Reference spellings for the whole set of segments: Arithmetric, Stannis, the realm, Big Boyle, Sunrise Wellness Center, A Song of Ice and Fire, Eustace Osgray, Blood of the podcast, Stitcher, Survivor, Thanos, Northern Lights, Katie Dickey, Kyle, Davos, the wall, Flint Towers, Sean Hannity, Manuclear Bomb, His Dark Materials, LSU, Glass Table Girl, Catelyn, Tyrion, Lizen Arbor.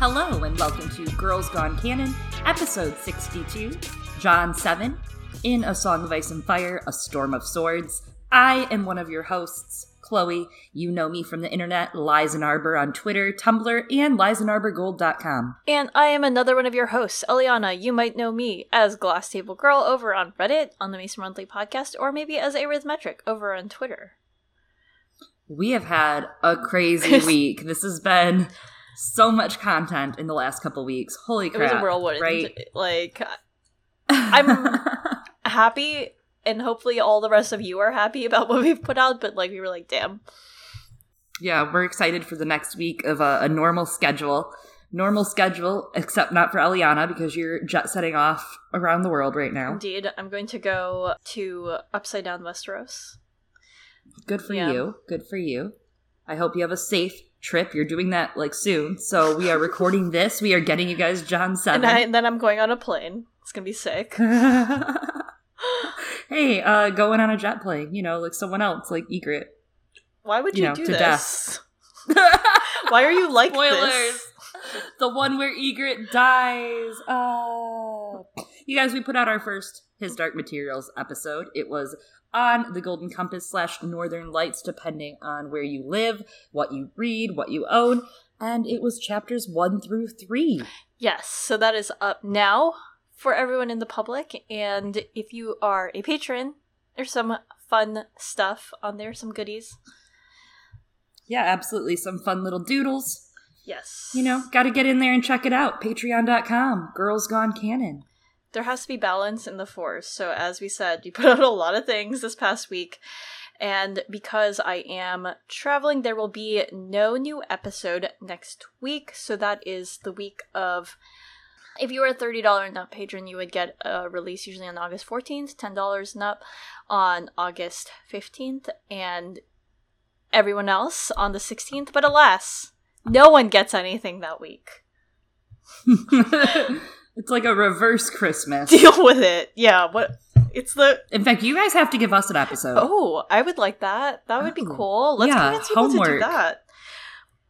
Hello and welcome to Girls Gone Canon, episode 62, John 7, in A Song of Ice and Fire, A Storm of Swords. I am one of your hosts, Chloe. You know me from the internet, Lizen Arbor on Twitter, Tumblr, and LizenArborGold.com. And I am another one of your hosts, Eliana. You might know me as Glass Table Girl over on Reddit, on the Mason Monthly podcast, or maybe as Arithmetric over on Twitter. We have had a crazy week. This has been so much content in the last couple weeks. Holy crap. It was a whirlwind, right? Like, I'm happy, and hopefully all the rest of you are happy about what we've put out, but like, we were like, damn. Yeah, we're excited for the next week of a normal schedule. Normal schedule, except not for Eliana, because you're jet-setting off around the world right now. Indeed. I'm going to go to Upside Down Westeros. Good for you. Good for you. I hope you have a safe trip. You're doing that like soon. So we are recording this. We are getting you guys John 7. And then I'm going on a plane. It's going to be sick. Hey, going on a jet plane, you know, like someone else, like Ygritte. Why would you do this? Why are you like Spoilers. This? The one where Ygritte dies. Oh. You guys, we put out our first His Dark Materials episode. It was on the Golden Compass / Northern Lights, depending on where you live, what you read, what you own. And it was chapters 1 through 3. Yes, so that is up now for everyone in the public. And if you are a patron, there's some fun stuff on there, some goodies. Yeah, absolutely. Some fun little doodles. Yes. You know, got to get in there and check it out. Patreon.com, Girls Gone Canon. There has to be balance in the force. So as we said, you put out a lot of things this past week. And because I am traveling, there will be no new episode next week. So that is the week of, if you are a $30 and up patron, you would get a release usually on August 14th, $10 and up on August 15th, and everyone else on the 16th. But alas, no one gets anything that week. It's like a reverse Christmas. Deal with it. Yeah. In fact, you guys have to give us an episode. Oh, I would like that. That would be cool. Let's convince people to do that.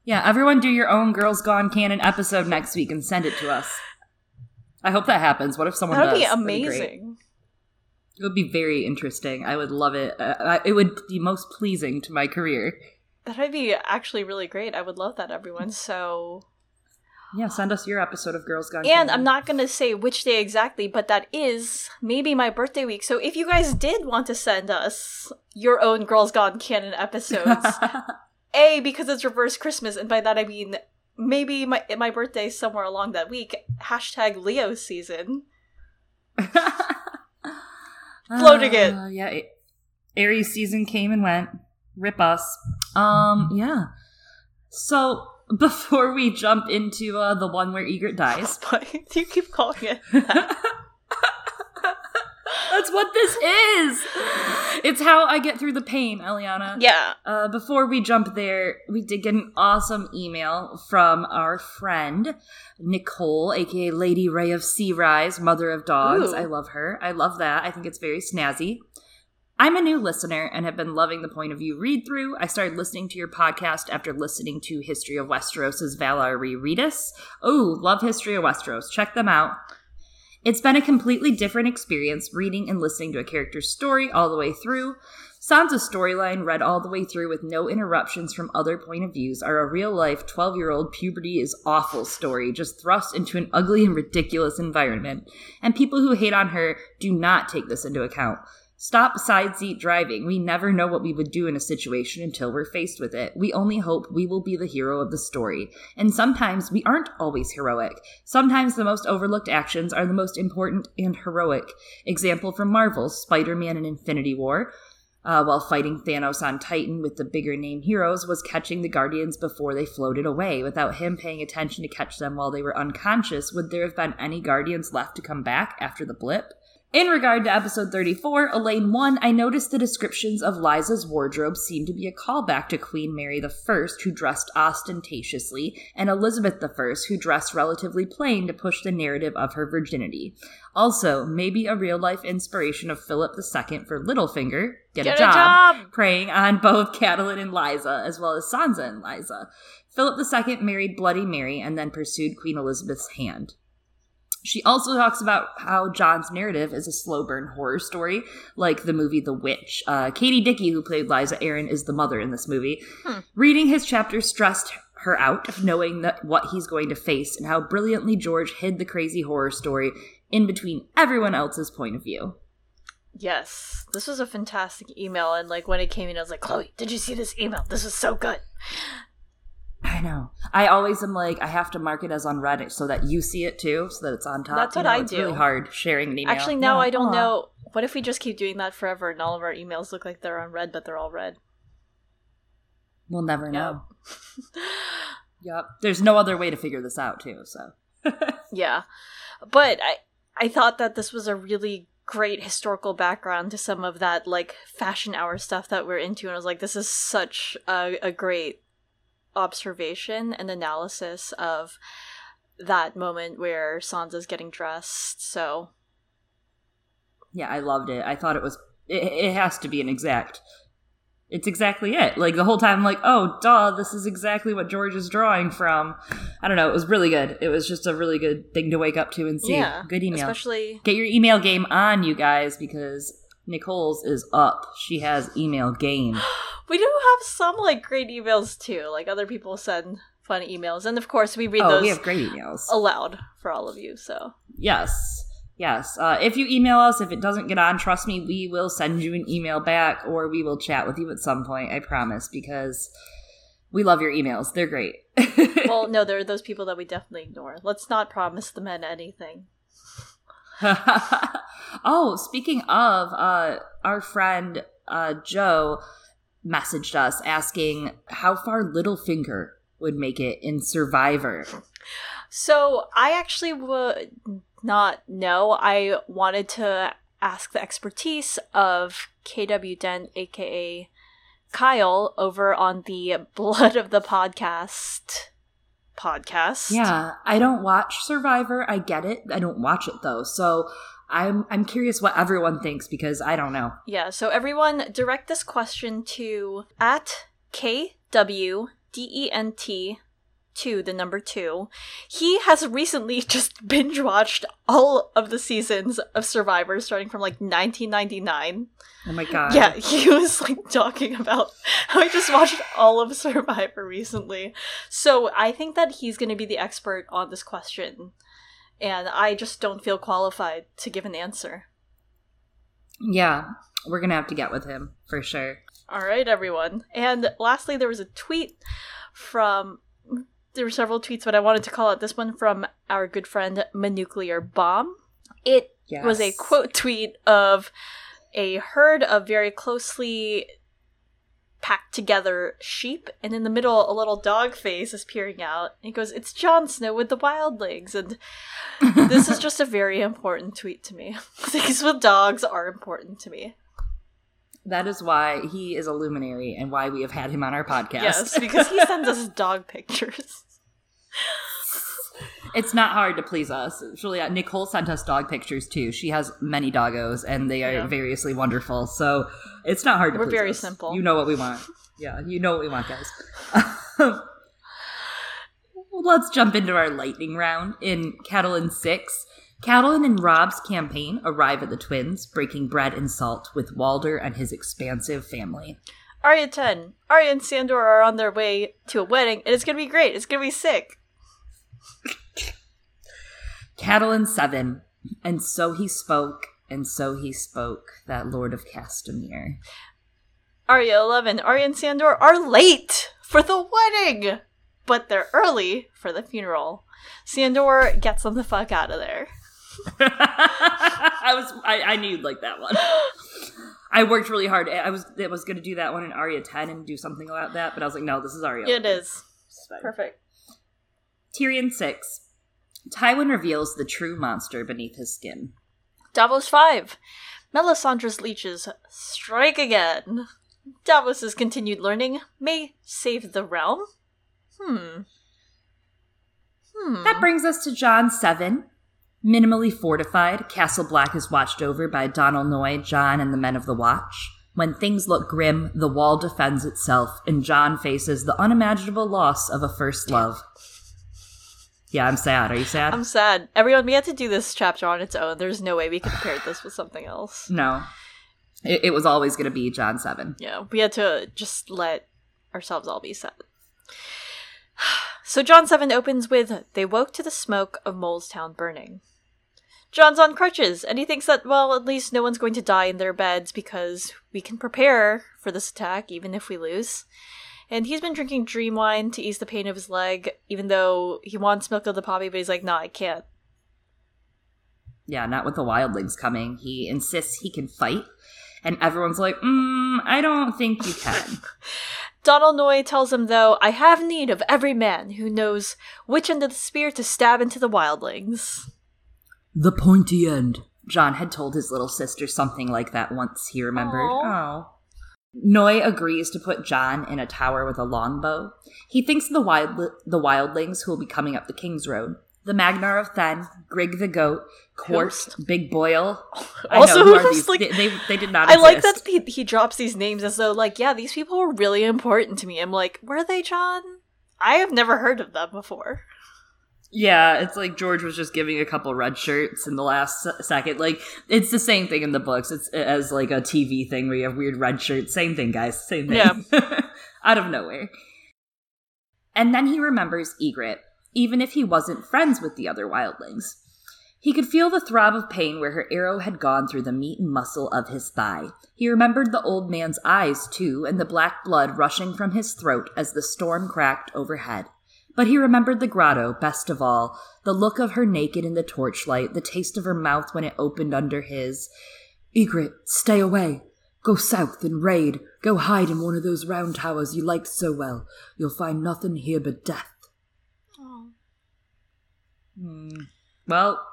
Yeah, everyone do your own Girls Gone Canon episode next week and send it to us. I hope that happens. What if someone does? That would be amazing. It would be very interesting. I would love it. It would be most pleasing to my career. That would be actually really great. I would love that, everyone. So... yeah, send us your episode of Girls Gone Canon. And I'm not going to say which day exactly, but that is maybe my birthday week. So if you guys did want to send us your own Girls Gone Canon episodes, A, because it's reverse Christmas, and by that I mean maybe my birthday somewhere along that week, # Leo season. Floating it. Yeah, Aries season came and went. Rip us. Yeah. So... before we jump into the one where Ygritte dies. You keep calling it that. That's what this is! It's how I get through the pain, Eliana. Yeah. Before we jump there, we did get an awesome email from our friend, Nicole, a.k.a. Lady Ray of Sea Rise, mother of dogs. Ooh. I love her. I love that. I think it's very snazzy. I'm a new listener and have been loving the point of view read-through. I started listening to your podcast after listening to History of Westeros' Valerie Reedus. Oh, love History of Westeros. Check them out. It's been a completely different experience reading and listening to a character's story all the way through. Sansa's storyline read all the way through with no interruptions from other point of views are a real-life 12-year-old puberty is awful story, just thrust into an ugly and ridiculous environment. And people who hate on her do not take this into account. Stop side-seat driving. We never know what we would do in a situation until we're faced with it. We only hope we will be the hero of the story. And sometimes we aren't always heroic. Sometimes the most overlooked actions are the most important and heroic. Example from Marvel, Spider-Man in Infinity War, while fighting Thanos on Titan with the bigger name heroes, was catching the Guardians before they floated away. Without him paying attention to catch them while they were unconscious, would there have been any Guardians left to come back after the blip? In regard to episode 34, Elaine 1, I noticed the descriptions of Liza's wardrobe seemed to be a callback to Queen Mary I, who dressed ostentatiously, and Elizabeth I, who dressed relatively plain to push the narrative of her virginity. Also, maybe a real-life inspiration of Philip II for Littlefinger, get a job, preying on both Catelyn and Liza, as well as Sansa and Liza. Philip II married Bloody Mary and then pursued Queen Elizabeth's hand. She also talks about how Jon's narrative is a slow burn horror story, like the movie The Witch. Katie Dickey, who played Liza Aaron, is the mother in this movie. Reading his chapter stressed her out, knowing that what he's going to face and how brilliantly George hid the crazy horror story in between everyone else's point of view. Yes, this was a fantastic email, and like when it came in, I was like, Chloe, did you see this email? This was so good. I know. I always am like, I have to mark it as on Reddit so that you see it too, so that it's on top. That's what I do. It's really hard sharing an email. Actually, no, I don't know. What if we just keep doing that forever and all of our emails look like they're on red, but they're all red? We'll never know. Yep. There's no other way to figure this out too, so. Yeah. But I thought that this was a really great historical background to some of that like fashion hour stuff that we're into, and I was like, this is such a great observation and analysis of that moment where Sansa's getting dressed. So yeah, I loved it. I thought it was it has to be an exact. It's exactly it. Like the whole time I'm like, oh duh, this is exactly what George is drawing from. I don't know, it was really good. It was just a really good thing to wake up to and see. Yeah, good email. Especially get your email game on, you guys, because Nicole's is up. She has email game. We do have some like great emails too. Like other people send fun emails, and of course we read those. We have great emails aloud for all of you. So yes. If you email us, if it doesn't get on, trust me, we will send you an email back, or we will chat with you at some point. I promise, because we love your emails. They're great. Well, no, there are those people that we definitely ignore. Let's not promise the men anything. Oh, speaking of, our friend Joe messaged us asking how far Littlefinger would make it in Survivor. So I actually would not know. I wanted to ask the expertise of KW Dent, aka Kyle, over on the Blood of the podcast. Yeah, I don't watch Survivor. I get it. I don't watch it though. So I'm curious what everyone thinks, because I don't know. Yeah, so everyone direct this question to @KWDENT2. He has recently just binge watched all of the seasons of Survivor starting from like 1999. Oh my god. Yeah, he was like talking about how he just watched all of Survivor recently. So I think that he's going to be the expert on this question. And I just don't feel qualified to give an answer. Yeah, we're going to have to get with him for sure. All right, everyone. And lastly, there was a tweet from... There were several tweets, but I wanted to call out this one from our good friend Manuclear Bomb. It was a quote tweet of a herd of very closely packed together sheep, and in the middle a little dog face is peering out, and it goes, "It's Jon Snow with the wildlings," and this is just a very important tweet to me. Things with dogs are important to me. That is why he is a luminary and why we have had him on our podcast. Yes, because he sends us dog pictures. It's not hard to please us. Actually, Nicole sent us dog pictures too. She has many doggos, and they are variously wonderful. So it's not hard to please us. We're very simple. You know what we want. Yeah, you know what we want, guys. Let's jump into our lightning round in Catelyn 6. Catelyn and Rob's campaign arrive at the Twins, breaking bread and salt with Walder and his expansive family. Arya 10. Arya and Sandor are on their way to a wedding, and it's going to be great. It's going to be sick. Catelyn 7. And so he spoke, and so he spoke, that Lord of Castamere. Arya 11. Arya and Sandor are late for the wedding, but they're early for the funeral. Sandor gets them the fuck out of there. I knew you'd like that one. I worked really hard. I was going to do that one in Arya 10 and do something about that, but I was like, no, this is Arya. It is. Perfect. Tyrion 6. Tywin reveals the true monster beneath his skin. Davos 5. Melisandre's leeches strike again. Davos's continued learning may save the realm. That brings us to John 7. Minimally fortified, Castle Black is watched over by Donal Noye, Jon, and the Men of the Watch. When things look grim, the wall defends itself, and Jon faces the unimaginable loss of a first love. Yeah, I'm sad. Are you sad? I'm sad. Everyone, we had to do this chapter on its own. There's no way we could compare this with something else. No. It was always going to be John 7. Yeah, we had to just let ourselves all be sad. So John 7 opens with, "They woke to the smoke of Molestown burning." John's on crutches, and he thinks that, well, at least no one's going to die in their beds because we can prepare for this attack even if we lose. And he's been drinking dream wine to ease the pain of his leg, even though he wants milk of the poppy, but he's like, nah, I can't. Yeah, not with the wildlings coming. He insists he can fight, and everyone's like, I don't think you can. Donal Noye tells him, though, "I have need of every man who knows which end of the spear to stab into the wildlings." The pointy end. John had told his little sister something like that once, he remembered. Oh. Noye agrees to put John in a tower with a longbow. He thinks the wildlings who will be coming up the King's Road, the Magnar of Thenn, Grig the Goat, Quartz, Big Boyle. Also, they did not exist. I like that he drops these names as though, like, yeah, these people were really important to me. I'm like, were they, John? I have never heard of them before. Yeah, it's like George was just giving a couple red shirts in the last second. Like, it's the same thing in the books. It's as like a TV thing where you have weird red shirts. Same thing, guys. Same thing. Yeah. Out of nowhere. And then he remembers Ygritte, even if he wasn't friends with the other wildlings. He could feel the throb of pain where her arrow had gone through the meat and muscle of his thigh. He remembered the old man's eyes, too, and the black blood rushing from his throat as the storm cracked overhead. But he remembered the grotto, best of all, the look of her naked in the torchlight, the taste of her mouth when it opened under his. "Ygritte, stay away. Go south and raid. Go hide in one of those round towers you liked so well. You'll find nothing here but death." Oh. Well,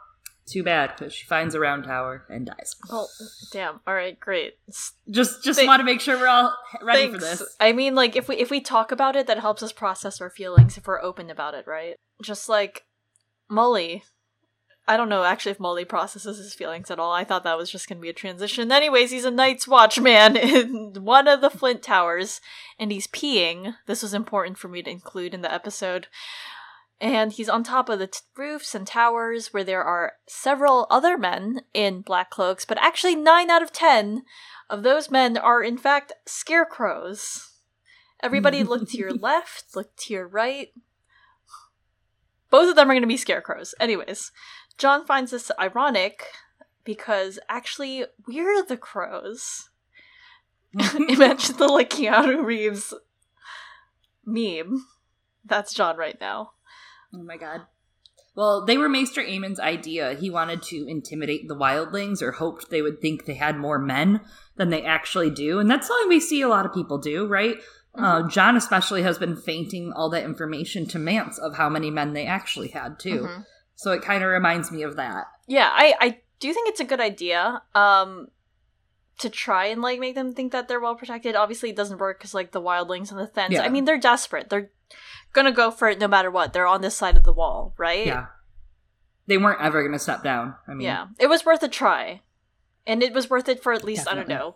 too bad, because she finds a round tower and dies. Oh, damn. All right, great. Just want to make sure we're all ready for this. I mean, like, if we talk about it, that helps us process our feelings if we're open about it, right? Just like Molly. I don't know, actually, if Molly processes his feelings at all. I thought that was just going to be a transition. Anyways, he's a Night's Watch man in one of the Flint Towers, and he's peeing. This was important for me to include in the episode. And he's on top of the roofs and towers where there are several other men in black cloaks, but actually 9 out of 10 of those men are, in fact, scarecrows. Everybody look to your left, look to your right. Both of them are going to be scarecrows. Anyways, John finds this ironic because actually we're the crows. Imagine the, like, Keanu Reeves meme. That's John right now. Oh my god. Well, they were Maester Aemon's idea. He wanted to intimidate the wildlings, or hoped they would think they had more men than they actually do. And that's something we see a lot of people do, right? Mm-hmm. John especially has been fainting all that information to Mance of how many men they actually had, too. Mm-hmm. So it kind of reminds me of that. Yeah, I do think it's a good idea to try and, like, make them think that they're well protected. Obviously, it doesn't work because, like, the wildlings and the Thens, yeah. I mean, they're desperate. They're gonna go for it no matter what. They're on this side of the wall, right? Yeah. They weren't ever gonna step down. I mean, yeah, it was worth a try, and it was worth it for at least definitely. I don't know,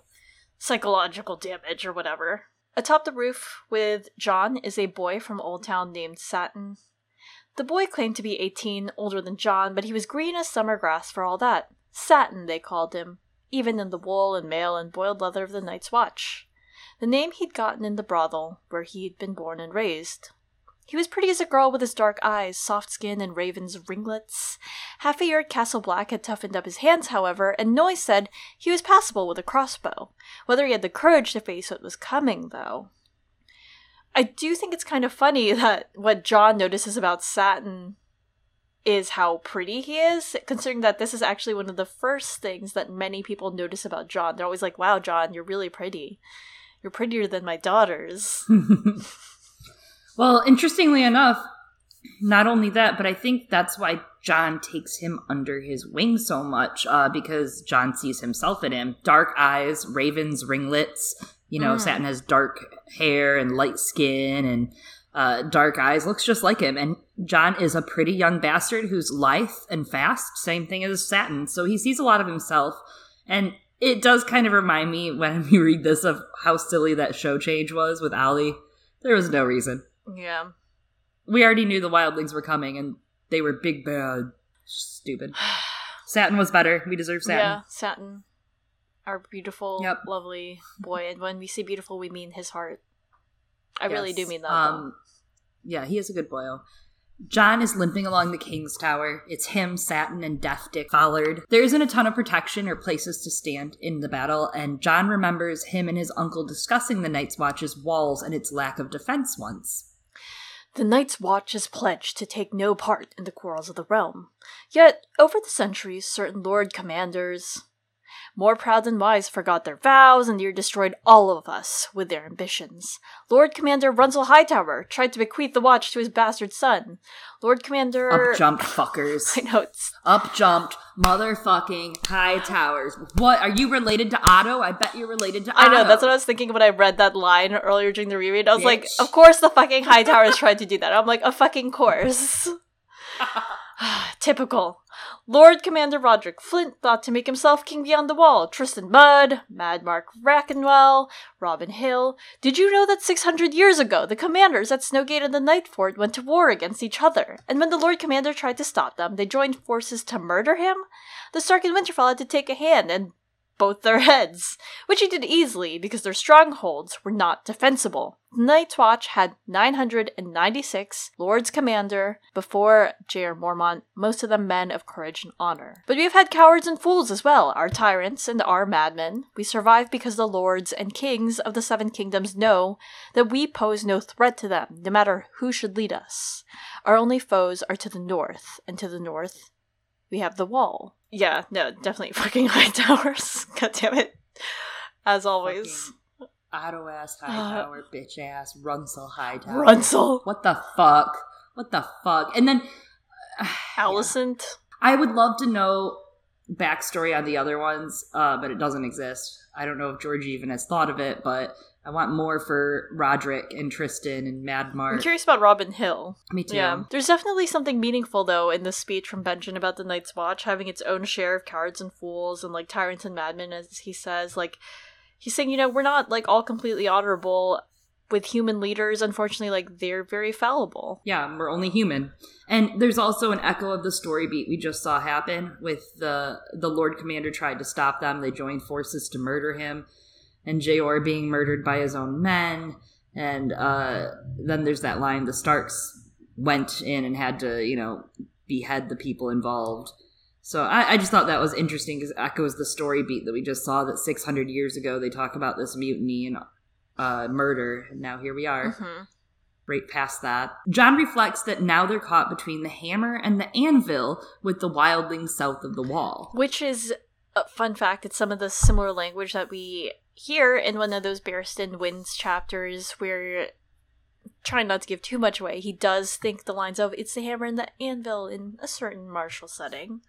psychological damage or whatever. Atop the roof with John is a boy from Old Town named Satin. The boy claimed to be 18, older than John, but he was green as summer grass for all that. Satin, they called him, even in the wool and mail and boiled leather of the Night's Watch. The name he'd gotten in the brothel where he'd been born and raised. He was pretty as a girl with his dark eyes, soft skin, and raven's ringlets. Half a year at Castle Black had toughened up his hands, however, and Noye said he was passable with a crossbow. Whether he had the courage to face what was coming, though. I do think it's kind of funny that what John notices about Satin is how pretty he is, considering that this is actually one of the first things that many people notice about John. They're always like, wow, John, you're really pretty. You're prettier than my daughters. Well, interestingly enough, Not only that, but I think that's why Jon takes him under his wing so much, because Jon sees himself in him. Dark eyes, raven's ringlets, you know, Satin has dark hair and light skin and dark eyes, looks just like him. And Jon is a pretty young bastard who's lithe and fast, same thing as Satin. So he sees a lot of himself. And it does kind of remind me, when we read this, of how silly that show change was with Ollie. There was no reason. Yeah. We already knew the wildlings were coming, and they were big, bad, stupid. Satin was better. We deserve Satin. Yeah, Satin. Our beautiful, lovely boy. And when we say beautiful, we mean his heart. I really do mean that. Yeah, he is a good boy. Jon is limping along the King's Tower. It's him, Satin, and Death Dick followed. There isn't a ton of protection or places to stand in the battle, and Jon remembers him and his uncle discussing the Night's Watch's walls and its lack of defense once. The Night's Watch is pledged to take no part in the quarrels of the realm. Yet, over the centuries, certain Lord Commanders, more proud and wise, forgot their vows, and near destroyed all of us with their ambitions. Lord Commander Runsel Hightower tried to bequeath the watch to his bastard son. Lord Commander... Up-jumped fuckers. I know, it's... Up-jumped motherfucking Hightowers. What, are you related to Otto? I bet you're related to Otto. I know, that's what I was thinking when I read that line earlier during the reread. I was like, of course the fucking Hightowers tried to do that. I'm like, a fucking course. Typical. Lord Commander Roderick Flint thought to make himself king beyond the wall. Tristan Budd, Mad Mark Rackenwell, Robin Hill. Did you know that 600 years ago, the commanders at Snowgate and the Nightfort went to war against each other? And when the Lord Commander tried to stop them, they joined forces to murder him? The Stark and Winterfell had to take a hand and both their heads, which he did easily because their strongholds were not defensible. The Night's Watch had 996 Lords Commander before J.R. Mormont, most of them men of courage and honor. But we have had cowards and fools as well, our tyrants and our madmen. We survive because the lords and kings of the Seven Kingdoms know that we pose no threat to them, no matter who should lead us. Our only foes are to the north, and to the north, we have the wall. Yeah, no, definitely fucking Hightowers. God damn it. As always. Otto-ass Hightower, bitch-ass Runsel Hightower. Runsel! What the fuck? What the fuck? And then... Alicent. Yeah. I would love to know backstory on the other ones, but it doesn't exist. I don't know if Georgie even has thought of it, but I want more for Roderick and Tristan and Mad Mark. I'm curious about Robin Hill. Me too. Yeah. There's definitely something meaningful, though, in the speech from Benjen about the Night's Watch having its own share of cowards and fools and, like, tyrants and madmen, as he says. Like, he's saying, you know, we're not, like, all completely honorable with human leaders. Unfortunately, like, they're very fallible. Yeah, we're only human. And there's also an echo of the story beat we just saw happen with the Lord Commander tried to stop them. They joined forces to murder him. And Jor being murdered by his own men, and then there's that line, the Starks went in and had to, you know, behead the people involved. So I just thought that was interesting because it echoes the story beat that we just saw, that 600 years ago they talk about this mutiny and murder, and now here we are. Mm-hmm. Right past that. Jon reflects that now they're caught between the hammer and the anvil with the wildlings south of the wall. Which is, a fun fact, it's some of the similar language that we... Here, in one of those Barristan Wynn's chapters, where, trying not to give too much away, he does think the lines of, it's the hammer and the anvil in a certain martial setting.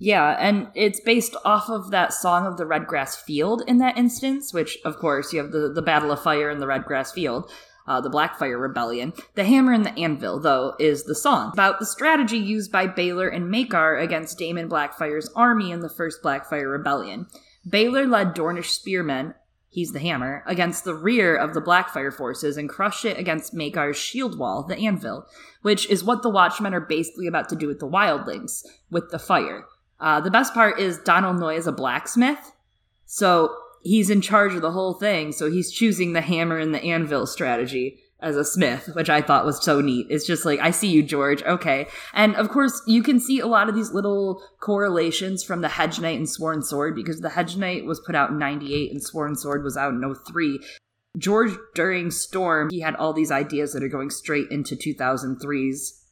Yeah, and it's based off of that Song of the Red Grass Field in that instance, which, of course, you have the Battle of Fire and the Red Grass Field, the Blackfyre Rebellion. The hammer and the anvil, though, is the song about the strategy used by Baelor and Makar against Daemon Blackfyre's army in the first Blackfyre Rebellion. Baelor led Dornish spearmen, he's the hammer, against the rear of the Blackfyre forces and crushed it against Makar's shield wall, the anvil, which is what the Watchmen are basically about to do with the wildlings, with the fire. The best part is Donal Noye is a blacksmith, so he's in charge of the whole thing, so he's choosing the hammer and the anvil strategy as a smith, which I thought was so neat. It's just like, I see you, George. Okay. And of course, you can see a lot of these little correlations from the Hedge Knight and Sworn Sword, because the Hedge Knight was put out in 98 and Sworn Sword was out in 03. George, during Storm, he had all these ideas that are going straight into 2003's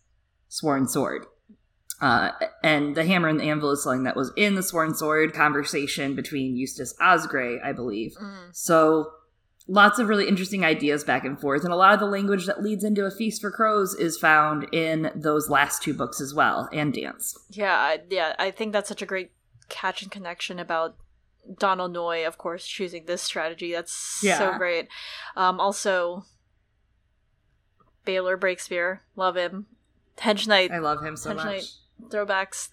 Sworn Sword. And the hammer and the anvil is something that was in the Sworn Sword conversation between Eustace Osgray, I believe. So... Lots of really interesting ideas back and forth, and a lot of the language that leads into A Feast for Crows is found in those last two books as well, and Dance. Yeah, I think that's such a great catch and connection about Donal Noye, of course, choosing this strategy. That's so great. Also, Baylor Breakspear, love him. Hedge Knight. I love him so much. Knight. Throwbacks,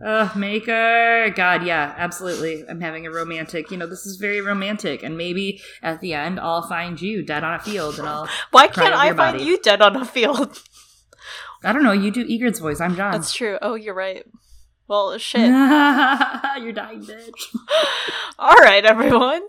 Chloe. Maker. God, yeah, absolutely. I'm having a romantic, this is very romantic. And maybe at the end, I'll find you dead on a field and I'll Why can't I find you dead on a field? I don't know. You do Ygritte's voice. I'm John. That's true. Oh, you're right. Well, shit. You're dying, bitch. All right, everyone.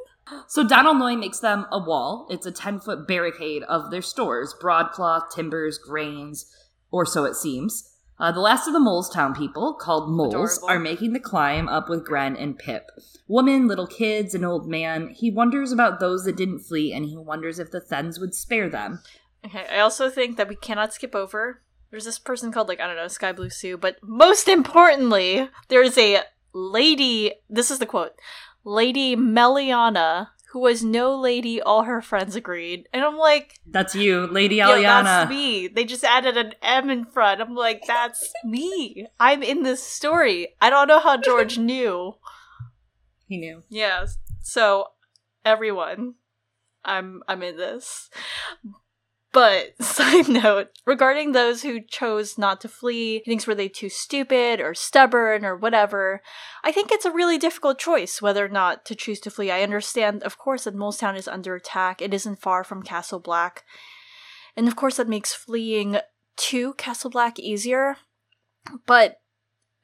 So Donal Noye makes them a wall. It's a 10-foot barricade of their stores, broadcloth, timbers, grains, or so it seems. The last of the Molestown people, called Moles, are making the climb up with Gren and Pip. Women, little kids, an old man. He wonders about those that didn't flee, and he wonders if the Thenns would spare them. Okay, I also think that we cannot skip over. There's this person called, Sky Blue Sue, but most importantly, there's a lady, this is the quote, Lady Meliana, who was no lady, all her friends agreed. And I'm like... That's you, Lady Aliana. Yeah, that's me. They just added an M in front. I'm like, that's me. I'm in this story. I don't know how George knew. He knew. Yeah. So, everyone, I'm in this. But, side note, regarding those who chose not to flee, he thinks were they too stupid or stubborn or whatever, I think it's a really difficult choice whether or not to choose to flee. I understand, of course, that Molestown is under attack. It isn't far from Castle Black. And, of course, that makes fleeing to Castle Black easier. But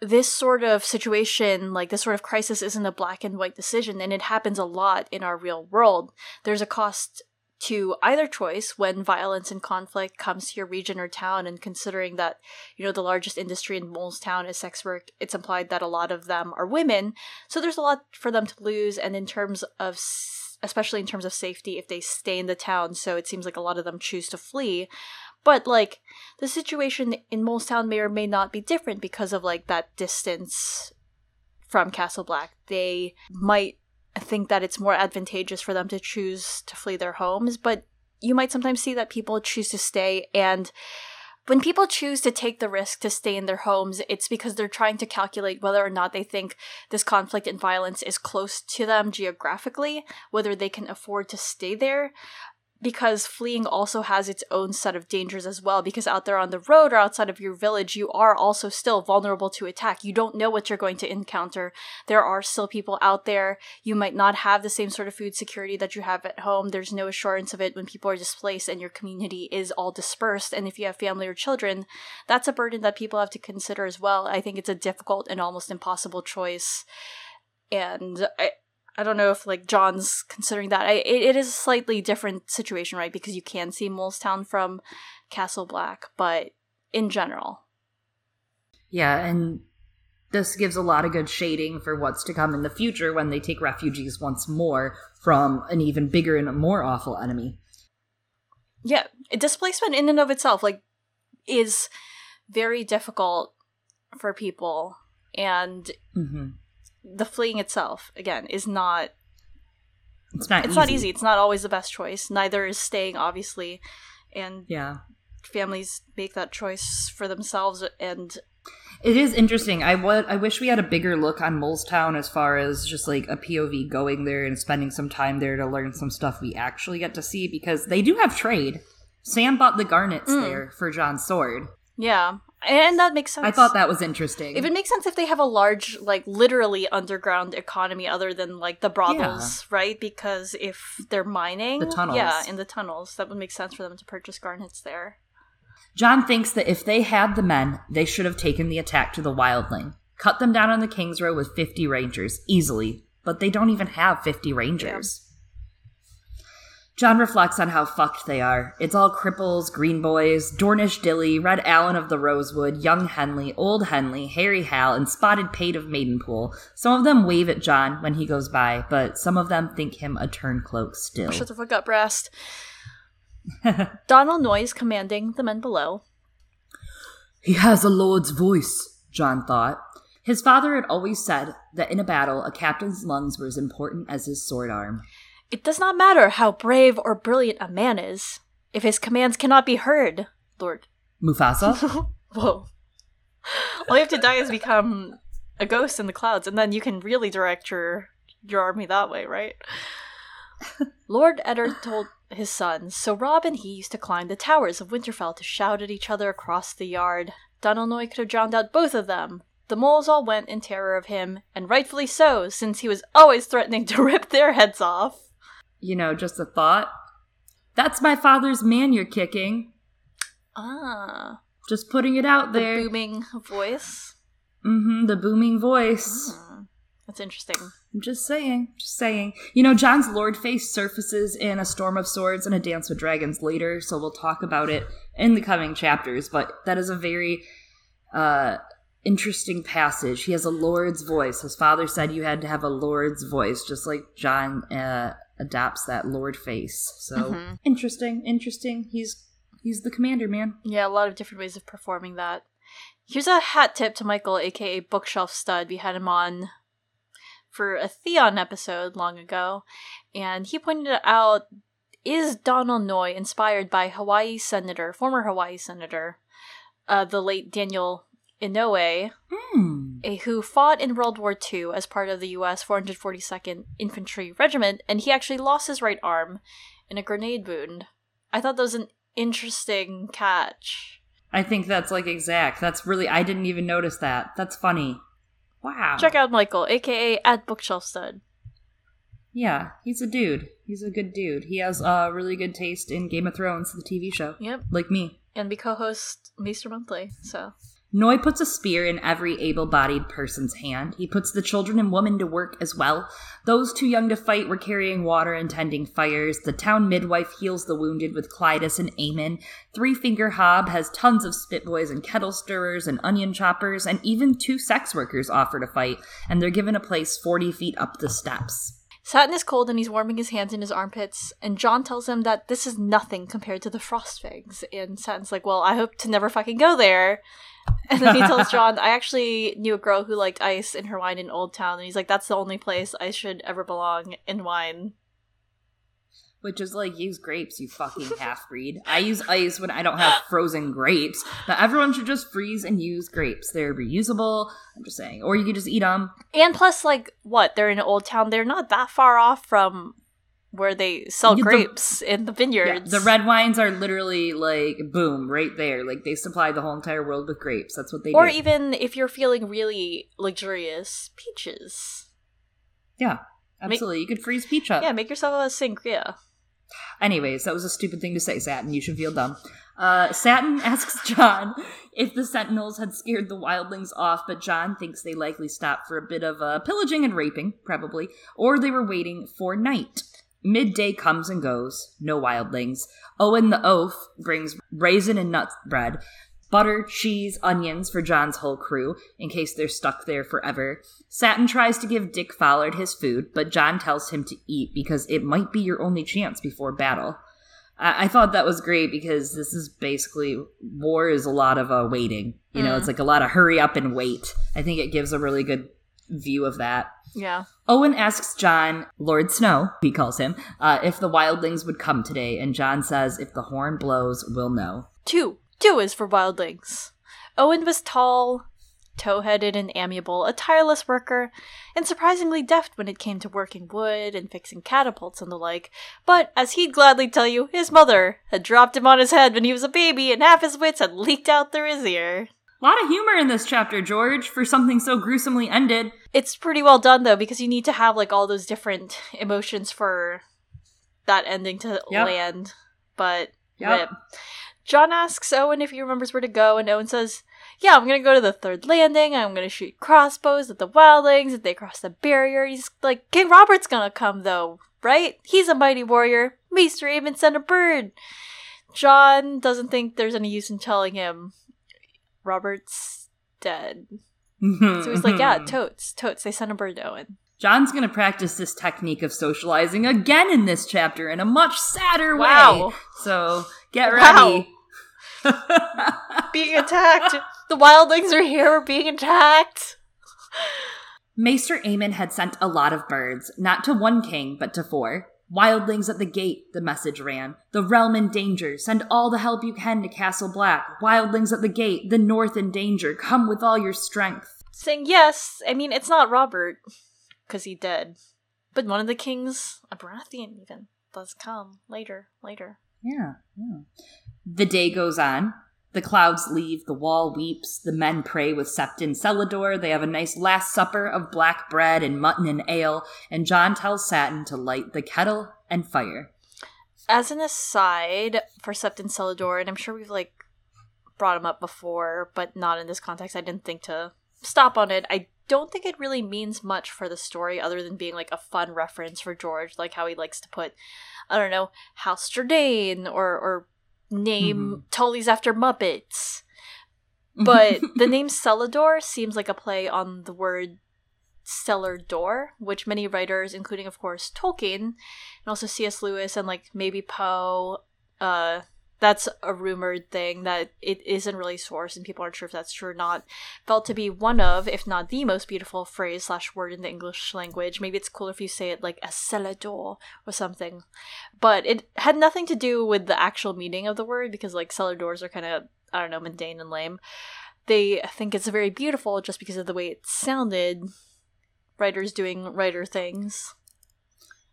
this sort of situation, this sort of crisis, isn't a black and white decision, and it happens a lot in our real world. There's a cost to either choice when violence and conflict comes to your region or town, and considering that, the largest industry in Molestown is sex work, it's implied that a lot of them are women, so there's a lot for them to lose, and especially in terms of safety if they stay in the town, so it seems like a lot of them choose to flee. But, the situation in Molestown may or may not be different because of, that distance from Castle Black. They might think that it's more advantageous for them to choose to flee their homes, but you might sometimes see that people choose to stay, and when people choose to take the risk to stay in their homes, it's because they're trying to calculate whether or not they think this conflict and violence is close to them geographically, whether they can afford to stay there, because fleeing also has its own set of dangers as well, because out there on the road or outside of your village, you are also still vulnerable to attack. You don't know what you're going to encounter. There are still people out there. You might not have the same sort of food security that you have at home. There's no assurance of it when people are displaced and your community is all dispersed. And if you have family or children, that's a burden that people have to consider as well. I think it's a difficult and almost impossible choice. And I don't know if, John's considering that. It is a slightly different situation, right? Because you can see Molestown from Castle Black, but in general. Yeah, and this gives a lot of good shading for what's to come in the future when they take refugees once more from an even bigger and more awful enemy. Yeah, displacement in and of itself, is very difficult for people, and... Mm-hmm. The fleeing itself, again, is not... It's not easy. It's not always the best choice. Neither is staying, obviously. And families make that choice for themselves. And it is interesting. I wish we had a bigger look on Molestown as far as just a POV going there and spending some time there to learn some stuff we actually get to see. Because they do have trade. Sam bought the garnets there for Jon's sword. Yeah. And that makes sense. I thought that was interesting. It would make sense if they have a large, literally underground economy other than, the brothels, right? Because if they're mining... The tunnels. Yeah, in the tunnels. That would make sense for them to purchase garnets there. John thinks that if they had the men, they should have taken the attack to the wildling. Cut them down on the King's Row with 50 rangers, easily. But they don't even have 50 rangers. Yeah. John reflects on how fucked they are. It's all cripples, green boys, Dornish Dilly, Red Allen of the Rosewood, Young Henley, Old Henley, Harry Hal, and Spotted Pate of Maidenpool. Some of them wave at John when he goes by, but some of them think him a turncloak still. Shut the fuck up, Brast. Donal Noye commanding the men below. He has a lord's voice, John thought. His father had always said that in a battle, a captain's lungs were as important as his sword arm. It does not matter how brave or brilliant a man is, if his commands cannot be heard, Lord Mufasa? Whoa. All you have to die is become a ghost in the clouds, and then you can really direct your army that way, right? Lord Eddard told his sons, so Rob and he used to climb the towers of Winterfell to shout at each other across the yard. Donal Noye could have drowned out both of them. The moles all went in terror of him, and rightfully so, since he was always threatening to rip their heads off. You know, just a thought. That's my father's man you're kicking. Ah. Just putting it out there. The booming voice? Mm-hmm, the booming voice. Mm. That's interesting. I'm just saying. Just saying. You know, Jon's lord face surfaces in A Storm of Swords and A Dance with Dragons later, so we'll talk about it in the coming chapters, but that is a very interesting passage. He has a lord's voice. His father said you had to have a lord's voice, just like Jon adopts that lord face. So, mm-hmm. Interesting. He's the commander, man. Yeah, a lot of different ways of performing that. Here's a hat tip to Michael, a.k.a. Bookshelf Stud. We had him on for a Theon episode long ago, and he pointed out, is Donal Noye inspired by former Hawaii Senator, the late Daniel Inouye, who fought in World War II as part of the U.S. 442nd Infantry Regiment, and he actually lost his right arm in a grenade wound. I thought that was an interesting catch. I think that's exact. That's really, I didn't even notice that. That's funny. Wow. Check out Michael, a.k.a. at Bookshelf Stud. Yeah, he's a dude. He's a good dude. He has really good taste in Game of Thrones, the TV show. Yep. Like me. And we co-host Maester Monthly, so... Noye puts a spear in every able-bodied person's hand. He puts the children and women to work as well. Those too young to fight were carrying water and tending fires. The town midwife heals the wounded with Clytus and Aemon. Three-Finger Hob has tons of spitboys and kettle stirrers and onion choppers, and even two sex workers offer to fight, and they're given a place 40 feet up the steps. Satin is cold and he's warming his hands in his armpits, and Jon tells him that this is nothing compared to the Frostfangs, and Satin's like, well, I hope to never fucking go there. And then he tells Jon, I actually knew a girl who liked ice and her wine in Old Town. And he's like, that's the only place I should ever belong in wine. Which is like, use grapes, you fucking half-breed. I use ice when I don't have frozen grapes. Now everyone should just freeze and use grapes. They're reusable, I'm just saying. Or you could just eat them. And plus, they're in Old Town. They're not that far off from where they sell grapes in the vineyards. Yeah, the red wines are literally boom, right there. They supply the whole entire world with grapes. That's what they do. Or even if you're feeling really luxurious, peaches. Yeah, absolutely. You could freeze peach up. Yeah, make yourself a sangria. Anyways, that was a stupid thing to say, Satin. You should feel dumb. Satin asks Jon if the sentinels had scared the wildlings off, but Jon thinks they likely stopped for a bit of pillaging and raping, probably, or they were waiting for night. Midday comes and goes. No wildlings. Owen the Oaf brings raisin and nut bread, butter, cheese, onions for Jon's whole crew, in case they're stuck there forever. Satin tries to give Dick Follard his food, but Jon tells him to eat because it might be your only chance before battle. I thought that was great because this is basically, war is a lot of waiting. You know, it's a lot of hurry up and wait. I think it gives a really good view of that. Yeah. Owen asks Jon, Lord Snow, he calls him, if the wildlings would come today, and Jon says, if the horn blows, we'll know. Two is for wildlings. Owen was tall, tow-headed, and amiable, a tireless worker, and surprisingly deft when it came to working wood and fixing catapults and the like, but as he'd gladly tell you, his mother had dropped him on his head when he was a baby, and half his wits had leaked out through his ear. A lot of humor in this chapter, George, for something so gruesomely ended. It's pretty well done, though, because you need to have, all those different emotions for that ending to land. But, yep. Jon asks Owen if he remembers where to go, and Owen says, yeah, I'm going to go to the third landing, I'm going to shoot crossbows at the wildlings, if they cross the barrier. He's like, King Robert's going to come, though, right? He's a mighty warrior. Maester Aemon sent a bird. Jon doesn't think there's any use in telling him Robert's dead. So he's like, yeah, totes, they sent a bird to Owen. Jon's going to practice this technique of socializing again in this chapter in a much sadder way. So get ready. Being attacked. The wildlings are here. We're being attacked. Maester Aemon had sent a lot of birds, not to one king, but to 4. Wildlings at the gate, the message ran. The realm in danger. Send all the help you can to Castle Black. Wildlings at the gate, the north in danger. Come with all your strength. Saying yes. I mean, it's not Robert, because he's dead. But one of the kings, a Baratheon even, does come later. Yeah. The day goes on. The clouds leave, the wall weeps, the men pray with Sept and Celador, they have a nice last supper of black bread and mutton and ale, and John tells Satin to light the kettle and fire. As an aside for Sept and Celador, and I'm sure we've brought him up before, but not in this context, I didn't think to stop on it. I don't think it really means much for the story other than being a fun reference for George, how he likes to put, I don't know, House Jourdain or name Tully's after Muppets, but the name Celador seems like a play on the word cellar door, which many writers, including of course Tolkien and also C.S. Lewis and maybe Poe, that's a rumored thing that it isn't really sourced and people aren't sure if that's true or not, felt to be one of, if not the most beautiful phrase/word in the English language. Maybe it's cooler if you say it like a celador or something. But it had nothing to do with the actual meaning of the word because celadors are kind of, I don't know, mundane and lame. They think it's very beautiful just because of the way it sounded. Writers doing writer things.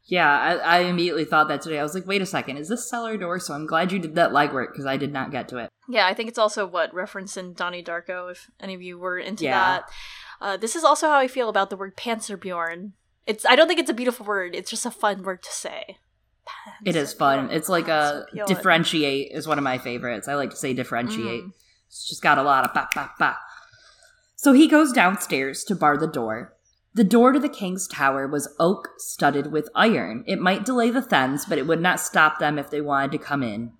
Yeah, I immediately thought that today. I was like, wait a second, is this cellar door? So I'm glad you did that legwork because I did not get to it. Yeah, I think it's also referenced in Donnie Darko, if any of you were into that. This is also how I feel about the word Panzerbjorn. I don't think it's a beautiful word. It's just a fun word to say. It is fun. It's like a differentiate is one of my favorites. I like to say differentiate. It's just got a lot of ba-ba-ba. So he goes downstairs to bar the door. The door to the king's tower was oak studded with iron. It might delay the Thenns, but it would not stop them if they wanted to come in.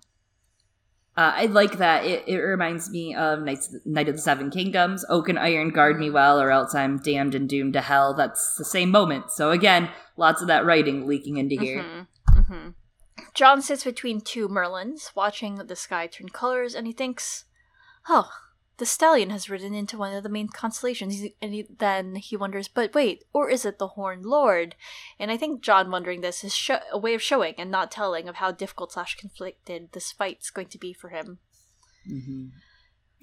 I like that. It reminds me of Night of the Seven Kingdoms. Oak and iron guard me well, or else I'm damned and doomed to hell. That's the same moment. So again, lots of that writing leaking into here. Mm-hmm. John sits between two Merlins, watching the sky turn colors, and he thinks, oh, the stallion has ridden into one of the main constellations, and then he wonders, but wait, or is it the Horned Lord? And I think John wondering this is a way of showing and not telling of how difficult/conflicted this fight's going to be for him. Mm-hmm.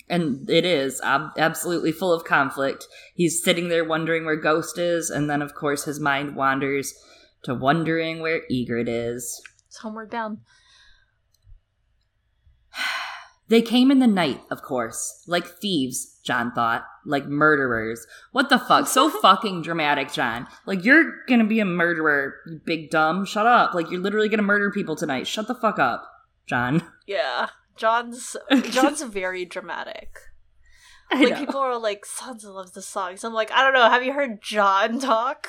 And it is absolutely full of conflict. He's sitting there wondering where Ghost is, and then, of course, his mind wanders to wondering where Ygritte is. It's homeward bound. They came in the night, of course. Like thieves, John thought. Like murderers. What the fuck? So fucking dramatic, John. You're gonna be a murderer, you big dumb. Shut up. You're literally gonna murder people tonight. Shut the fuck up, John. Yeah. John's very dramatic. People are like, Sansa loves the songs. I'm like, I don't know, have you heard John talk?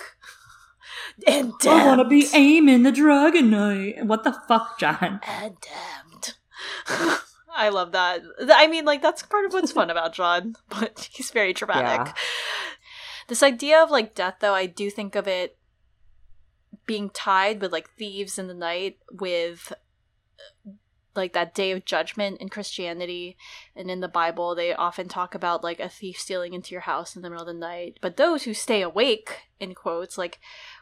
And damned. I wanna be aiming the dragon knight. What the fuck, John? And damned. I love that. I mean, that's part of what's fun about John, but he's very dramatic. Yeah. This idea of, death, though, I do think of it being tied with, thieves in the night with, that day of judgment in Christianity and in the Bible. They often talk about, a thief stealing into your house in the middle of the night. But those who stay awake, in quotes,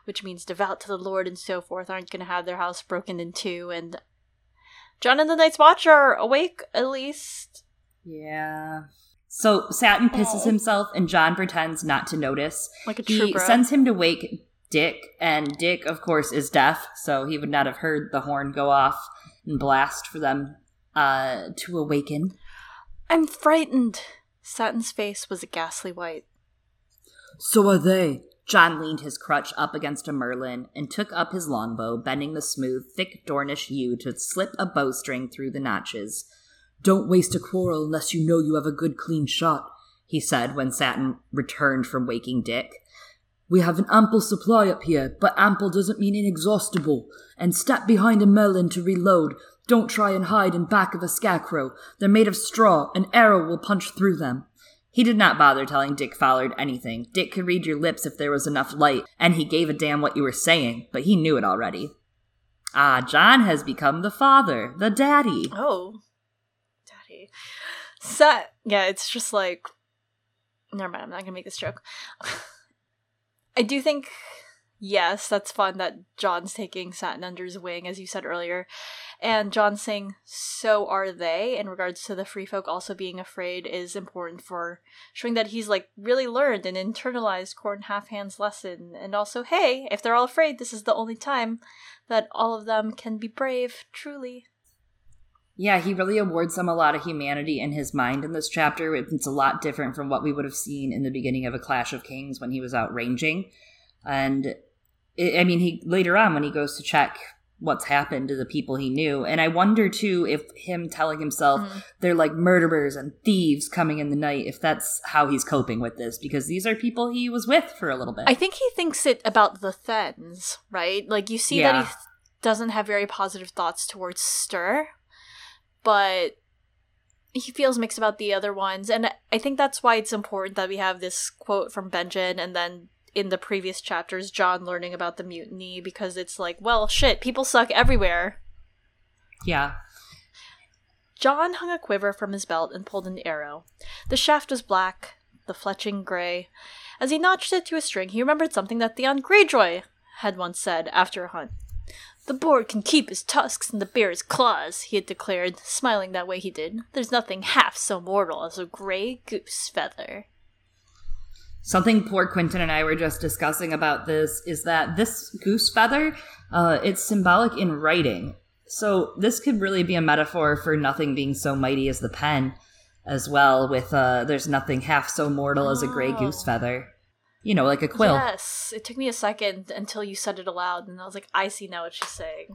which means devout to the Lord and so forth, aren't going to have their house broken into and... John and the Night's Watch are awake, at least. Yeah. So Satin pisses himself, and John pretends not to notice. Like a true He bro. Sends him to wake Dick, and Dick, of course, is deaf, so he would not have heard the horn go off and blast for them to awaken. I'm frightened. Satin's face was a ghastly white. So are they. John leaned his crutch up against a merlin and took up his longbow, bending the smooth, thick Dornish yew to slip a bowstring through the notches. Don't waste a quarrel unless you know you have a good clean shot, he said when Satin returned from waking Dick. We have an ample supply up here, but ample doesn't mean inexhaustible. And step behind a merlin to reload. Don't try and hide in back of a scarecrow. They're made of straw. An arrow will punch through them. He did not bother telling Dick Follard anything. Dick could read your lips if there was enough light, and he gave a damn what you were saying, but he knew it already. Ah, John has become the father, the daddy. Oh. Daddy. So, yeah, it's just never mind, I'm not going to make this joke. I do think yes, that's fun that Jon's taking Satin under his wing, as you said earlier. And Jon saying, so are they, in regards to the free folk also being afraid, is important for showing that he's, like, really learned and internalized Corn Halfhand's lesson. And also, hey, if they're all afraid, this is the only time that all of them can be brave, truly. Yeah, he really awards them a lot of humanity in his mind in this chapter. It's a lot different from what we would have seen in the beginning of A Clash of Kings when he was out ranging. And, I mean, he later on when he goes to check what's happened to the people he knew. And I wonder, too, if him telling himself they're like murderers and thieves coming in the night, if that's how he's coping with this, because these are people he was with for a little bit. I think he thinks it about the Thenns, right? Like, you see that he doesn't have very positive thoughts towards Stir, but he feels mixed about the other ones. And I think that's why it's important that we have this quote from Benjen and then in the previous chapters, Jon learning about the mutiny, because it's like, well, shit, people suck everywhere. Yeah. Jon hung a quiver from his belt and pulled an arrow. The shaft was black, the fletching gray. As he notched it to a string, he remembered something that Theon Greyjoy had once said after a hunt. The boar can keep his tusks and the bear his claws, he had declared, smiling that way he did. There's nothing half so mortal as a gray goose feather. Something poor Quentin and I were just discussing about this is that this goose feather, it's symbolic in writing. So this could really be a metaphor for nothing being so mighty as the pen as well, with there's nothing half so mortal as a gray goose feather. You know, like a quill. Yes, it took me a second until you said it aloud, and I was like, I see now what she's saying.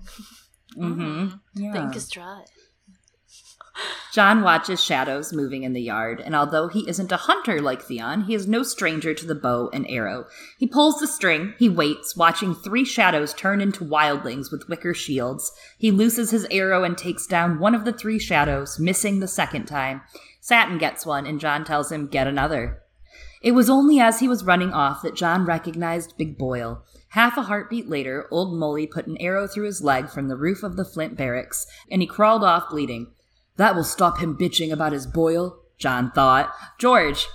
Yeah. The ink is dry. Jon watches shadows moving in the yard, and although he isn't a hunter like Theon, he is no stranger to the bow and arrow. He pulls the string, he waits, watching three shadows turn into wildlings with wicker shields. He looses his arrow and takes down one of the three shadows, missing the second time. Satin gets one, and Jon tells him, get another. It was only as he was running off that Jon recognized Big Boyle. Half a heartbeat later, old Molly put an arrow through his leg from the roof of the Flint barracks, and he crawled off bleeding. That will stop him bitching about his boil, Jon thought. George.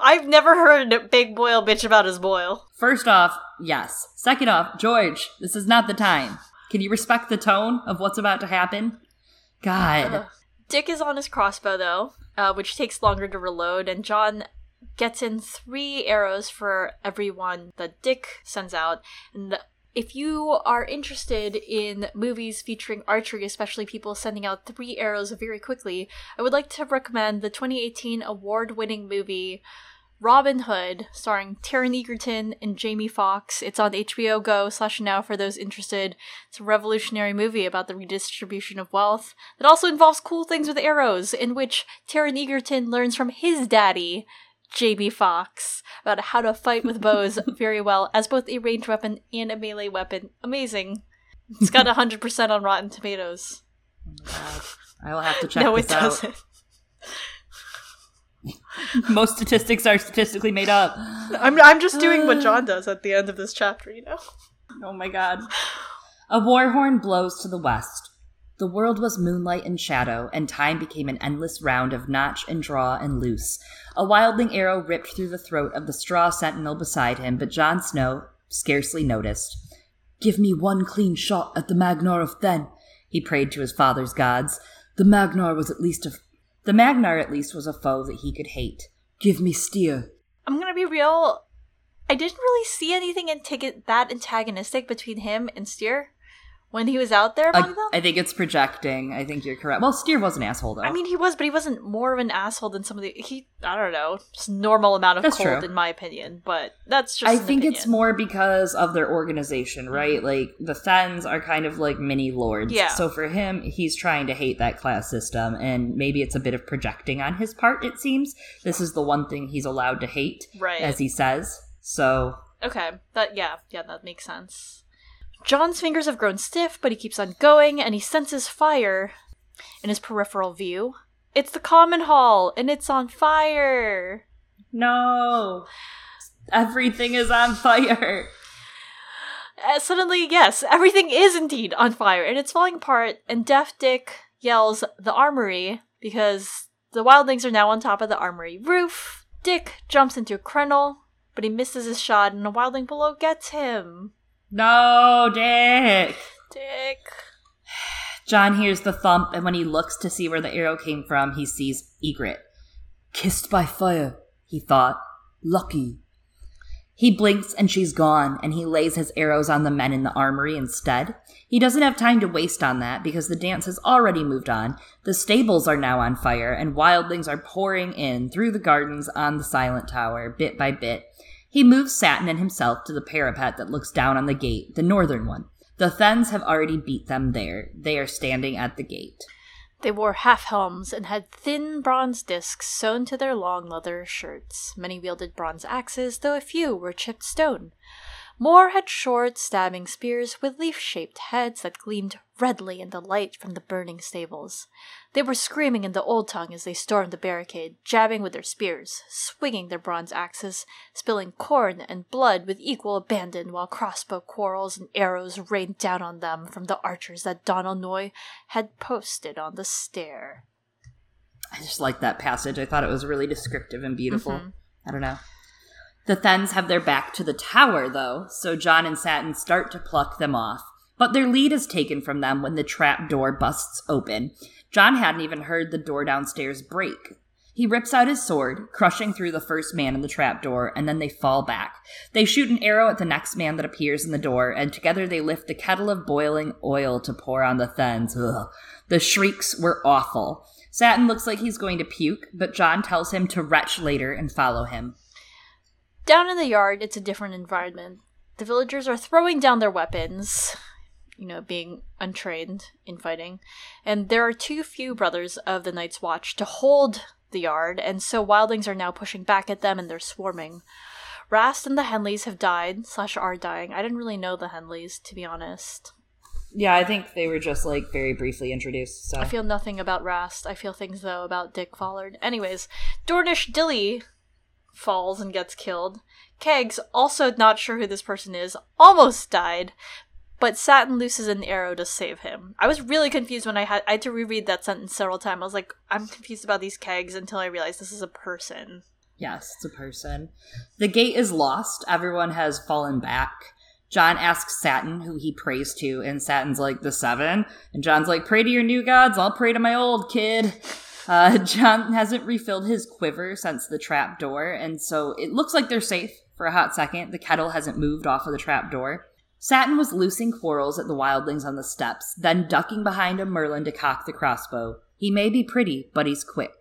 I've never heard Big Boyle bitch about his boil. First off, yes. Second off, George, this is not the time. Can you respect the tone of what's about to happen? God. Dick is on his crossbow, though, which takes longer to reload, and Jon gets in 3 arrows for every one that Dick sends out, and if you are interested in movies featuring archery, especially people sending out 3 arrows very quickly, I would like to recommend the 2018 award-winning movie Robin Hood, starring Taron Egerton and Jamie Foxx. It's on HBO Go/Now for those interested. It's a revolutionary movie about the redistribution of wealth. It also involves cool things with arrows, in which Taron Egerton learns from his daddy, Jamie Foxx, about how to fight with bows very well as both a ranged weapon and a melee weapon. Amazing. It's got 100% on Rotten Tomatoes. Oh my God. I will have to check this out. No, it doesn't. Most statistics are statistically made up. I'm just doing what Jon does at the end of this chapter, you know? Oh my God. A war horn blows to the west. The world was moonlight and shadow, and time became an endless round of notch and draw and loose. A wildling arrow ripped through the throat of the straw sentinel beside him, but Jon Snow scarcely noticed. Give me one clean shot at the Magnar of Thenn, he prayed to his father's gods. The Magnar at least was a foe that he could hate. Give me steer. I'm gonna be real. I didn't really see anything that antagonistic between him and Steer when he was out there among them? I think it's projecting. I think you're correct. Well, Steer was an asshole, though. I mean, he was, but he wasn't more of an asshole than some of the... I don't know, just normal amount of cold, in my opinion. But that's just I think it's more because of their organization, right? Like, the Thenns are kind of like mini lords. Yeah. So for him, he's trying to hate that class system. And maybe it's a bit of projecting on his part, it seems. This is the one thing he's allowed to hate, right, as he says. So... okay. Yeah, that makes sense. Jon's fingers have grown stiff, but he keeps on going, and he senses fire in his peripheral view. It's the common hall, and it's on fire. No. Everything is on fire. Suddenly, yes, everything is indeed on fire, and it's falling apart, and Deaf Dick yells, the armory, because the wildlings are now on top of the armory roof. Dick jumps into a crenel, but he misses his shot and a wildling below gets him. No, Dick! Dick. John hears the thump, and when he looks to see where the arrow came from, he sees Ygritte. Kissed by fire, he thought. Lucky. He blinks and she's gone, and he lays his arrows on the men in the armory instead. He doesn't have time to waste on that because the dance has already moved on. The stables are now on fire, and wildlings are pouring in through the gardens on the silent tower, bit by bit. He moves Satin and himself to the parapet that looks down on the gate, the northern one. The Thenns have already beat them there. They are standing at the gate. They wore half-helms and had thin bronze discs sewn to their long leather shirts. Many wielded bronze axes, though a few were chipped stone. More had short, stabbing spears with leaf-shaped heads that gleamed redly in the light from the burning stables. They were screaming in the Old Tongue as they stormed the barricade, jabbing with their spears, swinging their bronze axes, spilling corn and blood with equal abandon while crossbow quarrels and arrows rained down on them from the archers that Donal Noye had posted on the stair. I just like that passage. I thought it was really descriptive and beautiful. Mm-hmm. I don't know. The Thenns have their back to the tower, though, so John and Satin start to pluck them off. But their lead is taken from them when the trap door busts open. John hadn't even heard the door downstairs break. He rips out his sword, crushing through the first man in the trapdoor, and then they fall back. They shoot an arrow at the next man that appears in the door, and together they lift the kettle of boiling oil to pour on the Thenns. Ugh. The shrieks were awful. Satin looks like he's going to puke, but John tells him to retch later and follow him. Down in the yard, it's a different environment. The villagers are throwing down their weapons, you know, being untrained in fighting, and there are too few brothers of the Night's Watch to hold the yard, and so wildlings are now pushing back at them and they're swarming. Rast and the Henleys have died, / are dying. I didn't really know the Henleys, to be honest. Yeah, I think they were just, very briefly introduced, so. I feel nothing about Rast. I feel things, though, about Dick Follard. Anyways, Dornish Dilly falls and gets killed. Keggs, also not sure who this person is, almost died, but Satin looses an arrow to save him. I was really confused when I had to reread that sentence several times. I was like, I'm confused about these Keggs until I realized this is a person. Yes, it's a person. The gate is lost. Everyone has fallen back. John asks Satin who he prays to, and Satin's like, the seven? And John's like, pray to your new gods, I'll pray to my old, kid. John hasn't refilled his quiver since the trap door, and so it looks like they're safe for a hot second. The kettle hasn't moved off of the trap door. Satin was loosing quarrels at the wildlings on the steps, then ducking behind a Merlin to cock the crossbow. He may be pretty, but he's quick.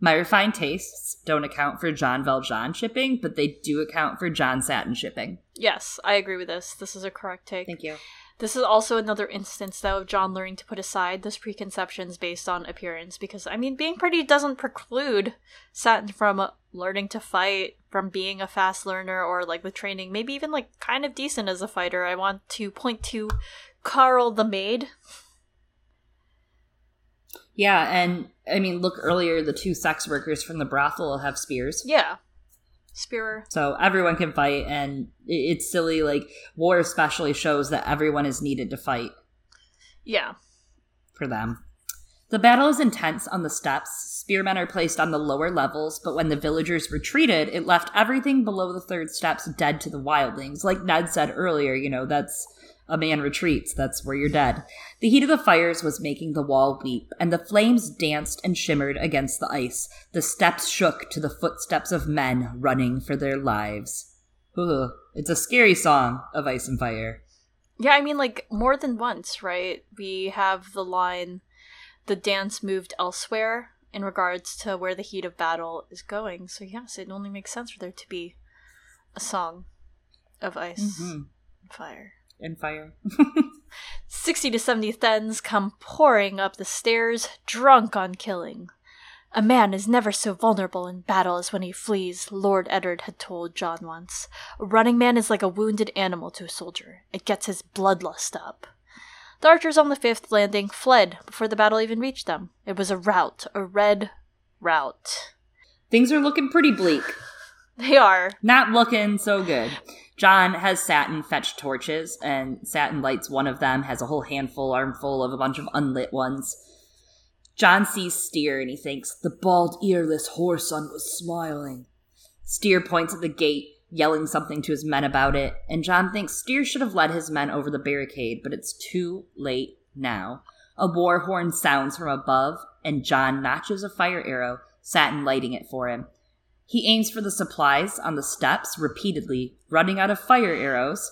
My refined tastes don't account for John Valjean shipping, but they do account for John Satin shipping. Yes, I agree with this. This is a correct take. Thank you. This is also another instance, though, of John learning to put aside those preconceptions based on appearance, because, being pretty doesn't preclude Satin from learning to fight, from being a fast learner, or, with training, maybe even, kind of decent as a fighter. I want to point to Carl the Maid. Yeah, and, look, earlier, the two sex workers from the brothel have spears. Yeah. Spearer. So everyone can fight, and it's silly, war especially shows that everyone is needed to fight. Yeah. For them. The battle is intense on the steps. Spearmen are placed on the lower levels, but when the villagers retreated, it left everything below the third steps dead to the wildlings. Like Ned said earlier, that's a man retreats, that's where you're dead. The heat of the fires was making the wall weep, and the flames danced and shimmered against the ice. The steps shook to the footsteps of men running for their lives. Ooh, it's a scary song of ice and fire. Yeah, more than once, right? We have the line, the dance moved elsewhere in regards to where the heat of battle is going. So yes, it only makes sense for there to be a song of ice and fire. And fire. 60 to 70 Thenns come pouring up the stairs, drunk on killing. A man is never so vulnerable in battle as when he flees, Lord Eddard had told John once. A running man is like a wounded animal to a soldier. It gets his bloodlust up. The archers on the fifth landing fled before the battle even reached them. It was a rout, a red rout. Things are looking pretty bleak. They are. Not looking so good. John has Satin fetch torches, and Satin lights one of them, has a whole armful of a bunch of unlit ones. John sees Steer, and he thinks, the bald, earless whoreson was smiling. Steer points at the gate. yelling something to his men about it, and Jon thinks Steer should have led his men over the barricade, but it's too late now. A war horn sounds from above, and Jon notches a fire arrow, Satin lighting it for him. He aims for the supplies on the steps repeatedly, running out of fire arrows,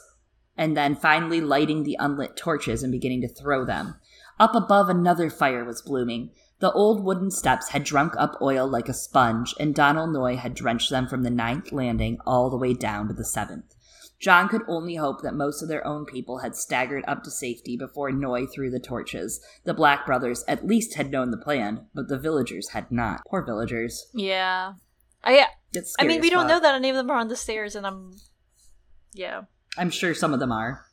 and then finally lighting the unlit torches and beginning to throw them. Up above, another fire was blooming. The old wooden steps had drunk up oil like a sponge, and Donal Noye had drenched them from the 9th landing all the way down to the 7th. Jon could only hope that most of their own people had staggered up to safety before Noye threw the torches. The Black brothers at least had known the plan, but the villagers had not. Poor villagers. Yeah. I mean, we don't know that any of them are on the stairs, and I'm sure some of them are.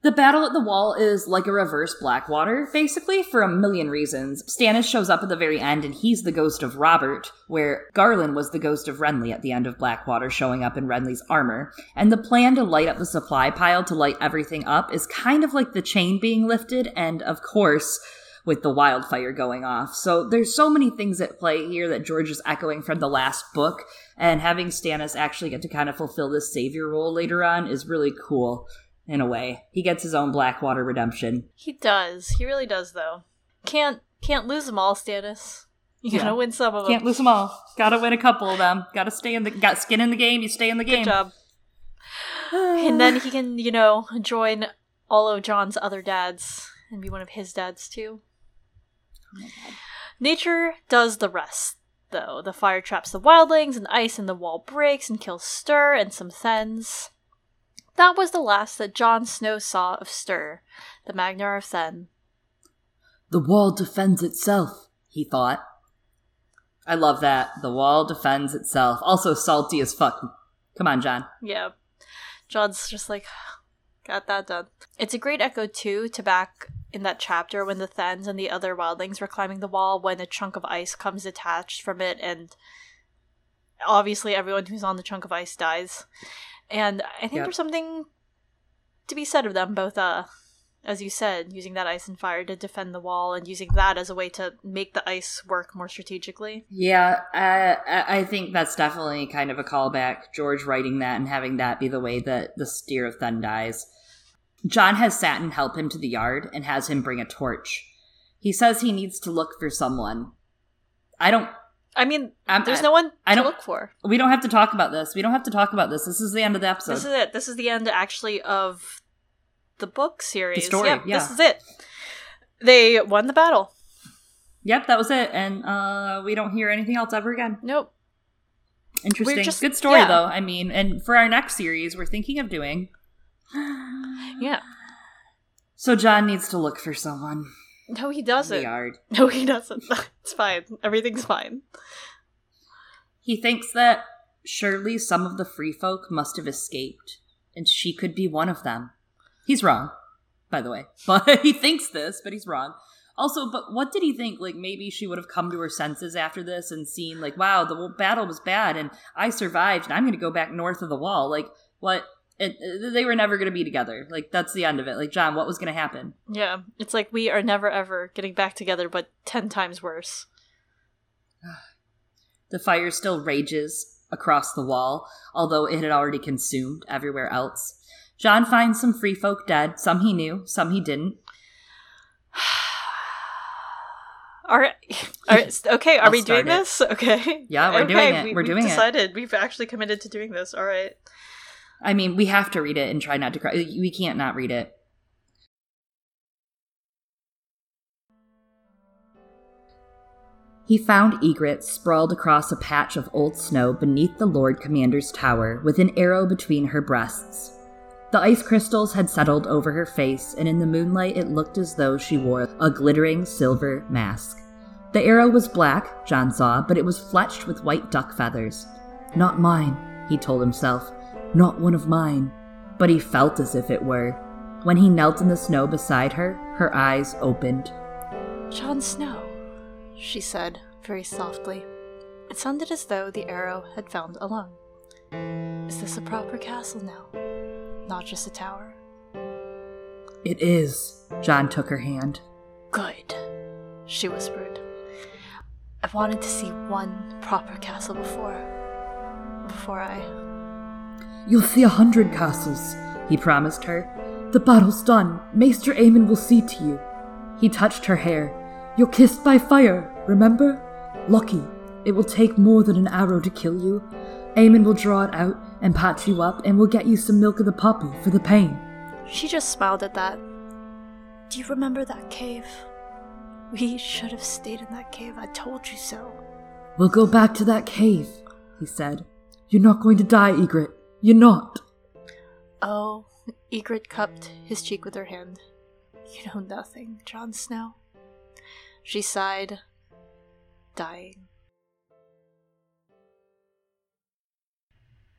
The battle at the wall is like a reverse Blackwater, basically, for a million reasons. Stannis shows up at the very end, and he's the ghost of Robert, where Garland was the ghost of Renly at the end of Blackwater, showing up in Renly's armor. And the plan to light up the supply pile, to light everything up, is kind of like the chain being lifted, and of course, with the wildfire going off. So there's so many things at play here that George is echoing from the last book, and having Stannis actually get to kind of fulfill this savior role later on is really cool, in a way. He gets his own Blackwater redemption. He does. He really does, though. Can't lose them all, Stannis. You gotta win some of them. Can't lose them all. Gotta win a couple of them. Gotta stay in the... Got skin in the game, you stay in the game. Good job. And then he can, join all of Jon's other dads and be one of his dads, too. Nature does the rest, though. The fire traps the wildlings, and ice in the wall breaks and kills Stir and some Thenns. That was the last that Jon Snow saw of Stir, the Magnar of Thenn. The wall defends itself, he thought. I love that. The wall defends itself. Also salty as fuck. Come on, Jon. Yeah. Jon's just like, got that done. It's a great echo, too, to back in that chapter when the Thenns and the other wildlings were climbing the wall, when a chunk of ice comes detached from it, and obviously everyone who's on the chunk of ice dies. And I think there's something to be said of them, both, as you said, using that ice and fire to defend the wall and using that as a way to make the ice work more strategically. Yeah, I think that's definitely kind of a callback, George writing that and having that be the way that the Steer of Thenn dies. Jon has Satin help him to the yard and has him bring a torch. He says he needs to look for someone. There's no one to look for. We don't have to talk about this. This is the end of the episode. This is it. This is the end, actually, of the book series. The story, yeah. This is it. They won the battle. Yep, that was it. And we don't hear anything else ever again. Nope. Interesting. Good story, though. I mean, and for our next series, we're thinking of doing... yeah. So Jon needs to look for someone. No, he doesn't. No, he doesn't. It's fine. Everything's fine. He thinks that surely some of the free folk must have escaped, and she could be one of them. He's wrong, by the way. But he thinks this, but he's wrong. Also, but what did he think? Like, maybe she would have come to her senses after this and seen, like, wow, the battle was bad, and I survived, and I'm going to go back north of the wall. Like, what... they were never going to be together. Like, that's the end of it. Like, Jon, what was going to happen? Yeah. It's like, we are never, ever getting back together, but 10 times worse. The fire still rages across the wall, although it had already consumed everywhere else. Jon finds some free folk dead. Some he knew, some he didn't. Okay, are we doing this? Okay. Yeah, we're doing it. We've decided. We've actually committed to doing this. All right. I mean, we have to read it and try not to cry. We can't not read it. He found Ygritte sprawled across a patch of old snow beneath the Lord Commander's tower, with an arrow between her breasts. The ice crystals had settled over her face, and in the moonlight it looked as though she wore a glittering silver mask. The arrow was black, Jon saw, but it was fletched with white duck feathers. Not mine, he told himself. Not one of mine, but he felt as if it were. When he knelt in the snow beside her, her eyes opened. Jon Snow, she said very softly. It sounded as though the arrow had found a lung. Is this a proper castle now? Not just a tower? It is. Jon took her hand. Good, she whispered. I've wanted to see one proper castle before I... You'll see 100 castles, he promised her. The battle's done. Maester Aemon will see to you. He touched her hair. You're kissed by fire, remember? Lucky, it will take more than an arrow to kill you. Aemon will draw it out and patch you up and will get you some milk of the poppy for the pain. She just smiled at that. Do you remember that cave? We should have stayed in that cave, I told you so. We'll go back to that cave, he said. You're not going to die, Ygritte. You're not. Oh, Ygritte cupped his cheek with her hand. You know nothing, Jon Snow. She sighed, dying.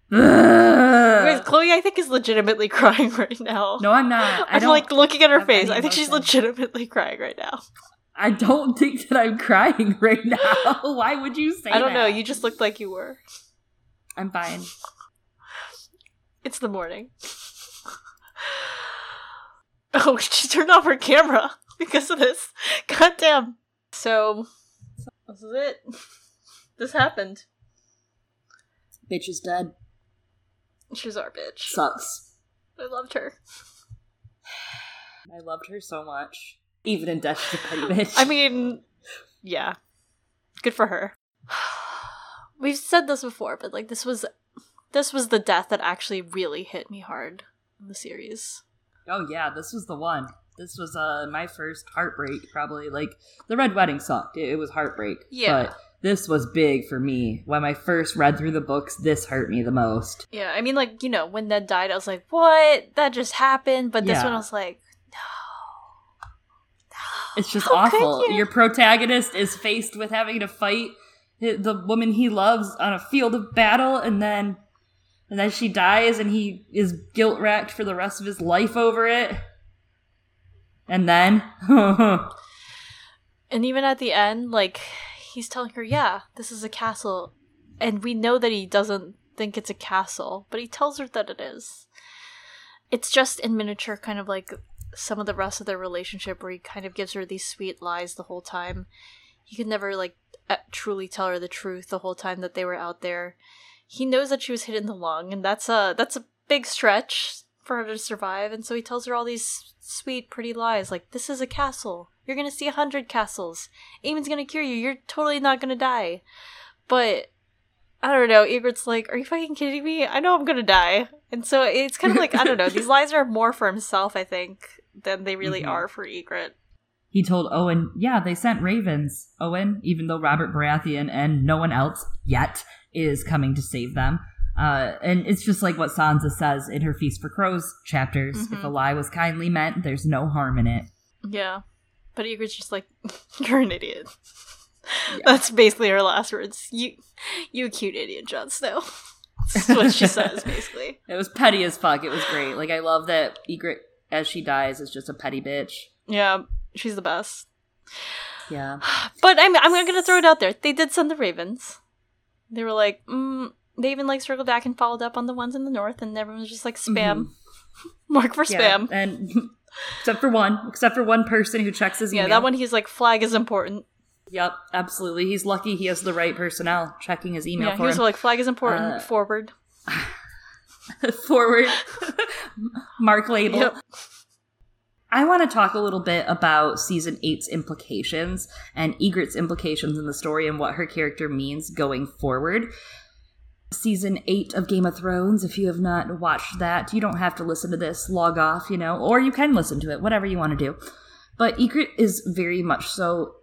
Chloe, I think, is legitimately crying right now. No, I'm not. I'm like looking at her face. I think she's legitimately crying right now. I don't think that I'm crying right now. Why would you say that? I don't know. You just looked like you were. I'm fine. It's the morning. Oh, she turned off her camera because of this. Goddamn. So, this is it. This happened. Bitch is dead. She's our bitch. Sucks. I loved her. I loved her so much. Even in death, she's a petty bitch. I mean, yeah. Good for her. We've said this before, but like this was the death that actually really hit me hard in the series. Oh yeah, this was the one. This was my first heartbreak, probably. Like, the Red Wedding sucked. It was heartbreak. Yeah. But this was big for me. When I first read through the books, this hurt me the most. Yeah, I mean, like, you know, when Ned died, I was like, what? That just happened? But this one, I was like, no. It's just awful. Your protagonist is faced with having to fight the woman he loves on a field of battle, and then she dies, and he is guilt-racked for the rest of his life over it. And then... And even at the end, like, he's telling her, yeah, this is a castle. And we know that he doesn't think it's a castle, but he tells her that it is. It's just in miniature, kind of like some of the rest of their relationship, where he kind of gives her these sweet lies the whole time. He could never, like, truly tell her the truth the whole time that they were out there. He knows that she was hit in the lung, and that's a big stretch for her to survive, and so he tells her all these sweet, pretty lies, like, this is a castle. You're gonna see 100 castles. Aemon's gonna cure you. You're totally not gonna die. But, I don't know, Ygritte's like, are you fucking kidding me? I know I'm gonna die. And so it's kind of like, I don't know, these lies are more for himself, I think, than they really are for Ygritte. He told Owen, yeah, they sent ravens. Owen, even though Robert Baratheon and no one else yet is coming to save them. And it's just like what Sansa says in her Feast for Crows chapters. If a lie was kindly meant, there's no harm in it. Yeah. But Ygritte's just like, you're an idiot. Yeah. That's basically her last words. You cute idiot, Jon Snow. That's what she says, basically. It was petty as fuck. It was great. Like, I love that Ygritte, as she dies, is just a petty bitch. Yeah, she's the best. Yeah. But I'm going to throw it out there. They did send the ravens. They were like, they even, like, circled back and followed up on the ones in the north, and everyone was just like, spam. Mark for spam. And... Except for one person who checks his email. Yeah, that one, he's like, flag is important. Yep, absolutely. He's lucky he has the right personnel checking his email for him. Yeah, he was like, flag is important, forward. Forward. Mark label. Yep. I want to talk a little bit about Season 8's implications and Ygritte's implications in the story and what her character means going forward. Season 8 of Game of Thrones, if you have not watched that, you don't have to listen to this, log off, you know, or you can listen to it, whatever you want to do. But Ygritte is very much so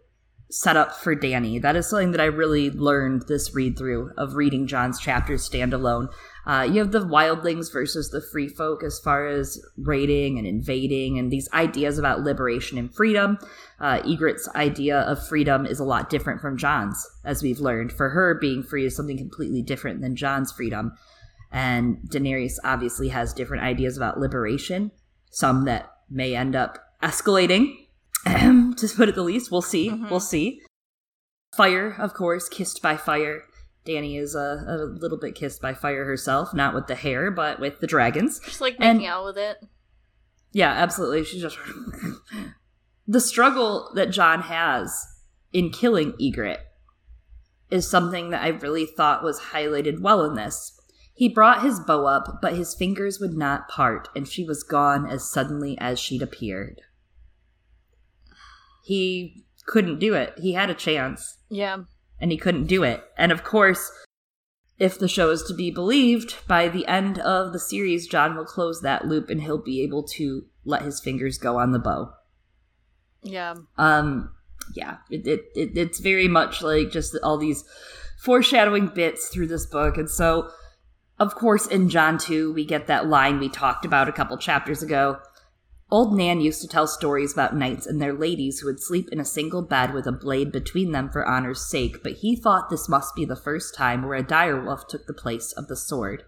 set up for Dany. That is something that I really learned this read-through of reading Jon's chapters standalone. You have the wildlings versus the free folk as far as raiding and invading and these ideas about liberation and freedom. Ygritte's idea of freedom is a lot different from Jon's, as we've learned. For her, being free is something completely different than Jon's freedom. And Daenerys obviously has different ideas about liberation, some that may end up escalating, to put it the least. We'll see. We'll see. Fire, of course, kissed by fire. Dany is a little bit kissed by fire herself, not with the hair, but with the dragons. She's like making out with it. Yeah, absolutely. She's just... The struggle that Jon has in killing Ygritte is something that I really thought was highlighted well in this. He brought his bow up, but his fingers would not part, and she was gone as suddenly as she'd appeared. He couldn't do it. He had a chance. Yeah. And he couldn't do it. And of course, if the show is to be believed, by the end of the series, Jon will close that loop and he'll be able to let his fingers go on the bow. Yeah. Yeah. It's very much like just all these foreshadowing bits through this book. And so, of course, in Jon 2, we get that line we talked about a couple chapters ago. Old Nan used to tell stories about knights and their ladies who would sleep in a single bed with a blade between them for honor's sake, but he thought this must be the first time where a direwolf took the place of the sword.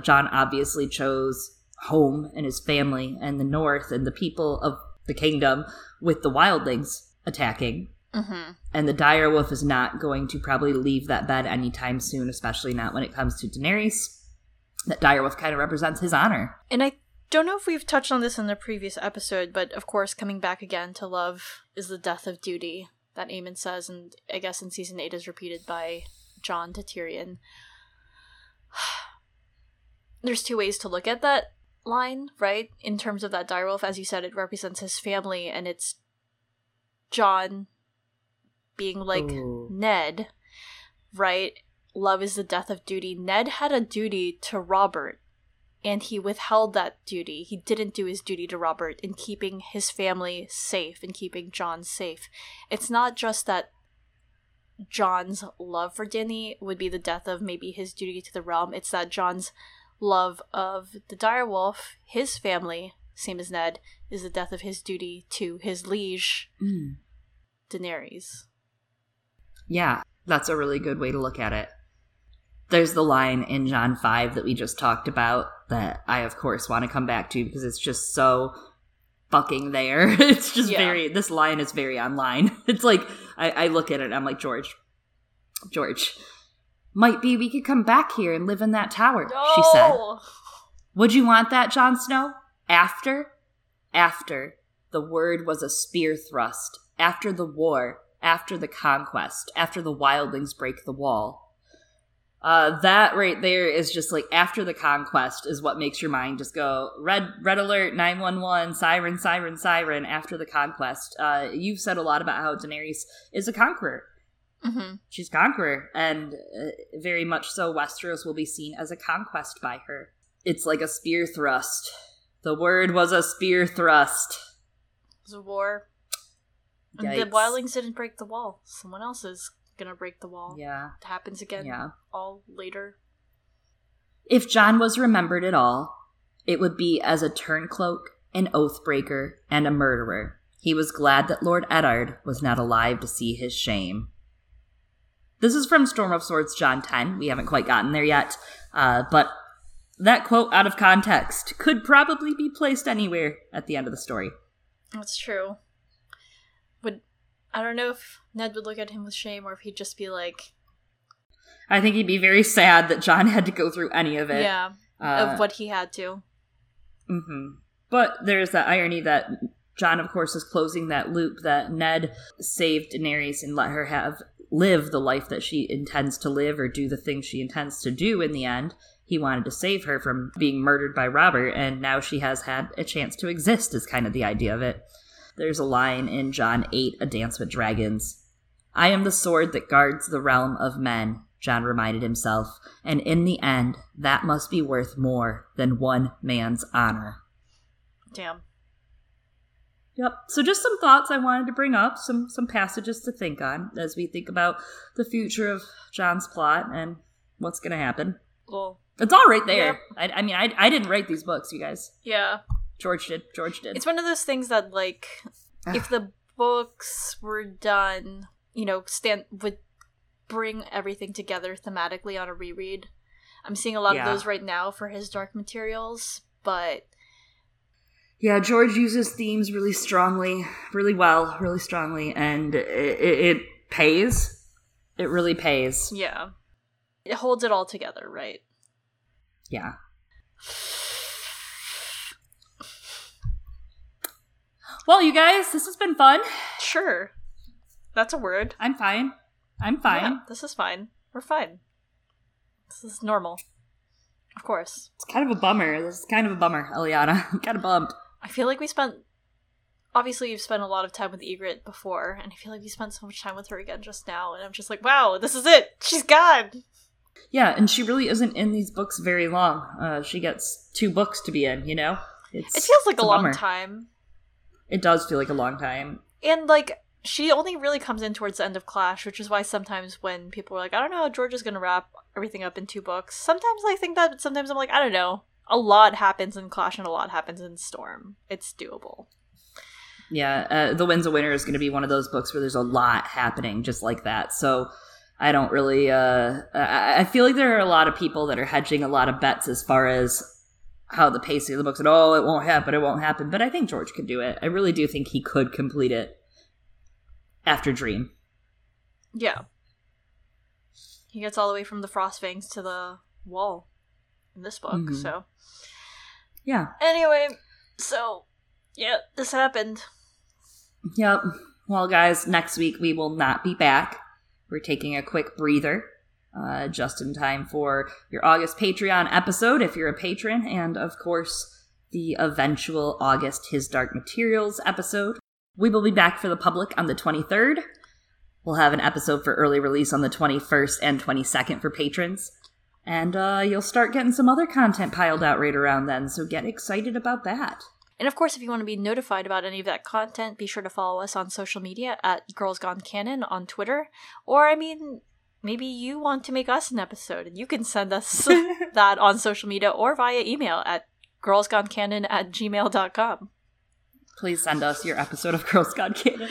Jon obviously chose home and his family and the north and the people of the kingdom with the wildlings attacking. Mm-hmm. And the direwolf is not going to probably leave that bed anytime soon, especially not when it comes to Daenerys. That direwolf kind of represents his honor. And I don't know if we've touched on this in the previous episode, but of course, coming back again to love is the death of duty that Aemon says, and I guess in season 8 is repeated by Jon to Tyrion. There's two ways to look at that line, right? In terms of that direwolf, as you said, it represents his family, and it's Jon being like, ooh, Ned, right? Love is the death of duty. Ned had a duty to Robert, and he withheld that duty. He didn't do his duty to Robert in keeping his family safe, in keeping Jon safe. It's not just that Jon's love for Dany would be the death of maybe his duty to the realm. It's that Jon's love of the direwolf, his family, same as Ned, is the death of his duty to his liege, Daenerys. Yeah, that's a really good way to look at it. There's the line in Jon 5 that we just talked about that I, of course, want to come back to because it's just so fucking there. It's just this line is very online. It's like, I look at it and I'm like, George, might be we could come back here and live in that tower, no! She said. Would you want that, Jon Snow? After, the word was a spear thrust. After the war, after the conquest, after the wildlings break the wall. That right there is just like after the conquest is what makes your mind just go red alert, 911, siren, after the conquest. You've said a lot about how Daenerys is a conqueror. Mm-hmm. She's a conqueror, and very much so Westeros will be seen as a conquest by her. It's like a spear thrust. The word was a spear thrust. It was a war. Yikes. And the wildlings didn't break the wall. Someone else's gonna break the wall. Yeah. It happens again. Yeah. All later. If Jon was remembered at all, it would be as a turncloak, an oathbreaker, and a murderer. He was glad that Lord Eddard was not alive to see his shame. This is from Storm of Swords, Jon 10. We haven't quite gotten there yet, but that quote out of context could probably be placed anywhere at the end of the story. That's true. I don't know if Ned would look at him with shame or if he'd just be like... I think he'd be very sad that Jon had to go through any of it. Yeah, of what he had to. Mm-hmm. But there's that irony that Jon, of course, is closing that loop that Ned saved Daenerys and let her live the life that she intends to live or do the things she intends to do in the end. He wanted to save her from being murdered by Robert, and now she has had a chance to exist is kind of the idea of it. There's a line in Jon 8, A Dance with Dragons. I am the sword that guards the realm of men, Jon reminded himself, and in the end, that must be worth more than one man's honor. Damn. Yep. So just some thoughts I wanted to bring up, some passages to think on as we think about the future of Jon's plot and what's going to happen. Well, it's all right there. Yeah. I mean, I didn't write these books, you guys. Yeah. George did. It's one of those things that, like, if the books were done, you know, would bring everything together thematically on a reread. I'm seeing a lot of those right now for His Dark Materials, but... Yeah, George uses themes really strongly, really well, really strongly, and it pays. It really pays. Yeah. It holds it all together, right? Yeah. Well, you guys, this has been fun. Sure. That's a word. I'm fine. Yeah, this is fine. We're fine. This is normal. Of course. It's kind of a bummer. This is kind of a bummer, Eliana. I'm kind of bummed. I feel like we spent... Obviously, you've spent a lot of time with Ygritte before, and I feel like you spent so much time with her again just now, and I'm just like, wow, this is it! She's gone! Yeah, and she really isn't in these books very long. She gets 2 books to be in, you know? It feels like a long time. It does feel like a long time. And, like, she only really comes in towards the end of Clash, which is why sometimes when people are like, I don't know how George is going to wrap everything up in 2 books, sometimes I think that, but sometimes I'm like, I don't know. A lot happens in Clash and a lot happens in Storm. It's doable. Yeah, The Winds of Winter is going to be one of those books where there's a lot happening just like that. So I don't really, I feel like there are a lot of people that are hedging a lot of bets as far as how the pacing of the book said, oh, it won't happen, it won't happen. But I think George could do it. I really do think he could complete it after Dream. Yeah. He gets all the way from the Frostfangs to the wall in this book, mm-hmm. So. Yeah. Anyway, so, yeah, this happened. Yep. Well, guys, next week we will not be back. We're taking a quick breather just in time for your August Patreon episode if you're a patron, and of course the eventual August His Dark Materials episode. We will be back for the public on the 23rd. We'll have an episode for early release on the 21st and 22nd for patrons. And you'll start getting some other content piled out right around then, so get excited about that. And of course, if you want to be notified about any of that content, be sure to follow us on social media at Girls Gone Canon on Twitter. Or, I mean, maybe you want to make us an episode, and you can send us that on social media or via email at girlsgonecanon@gmail.com. Please send us your episode of Girls Gone Canon.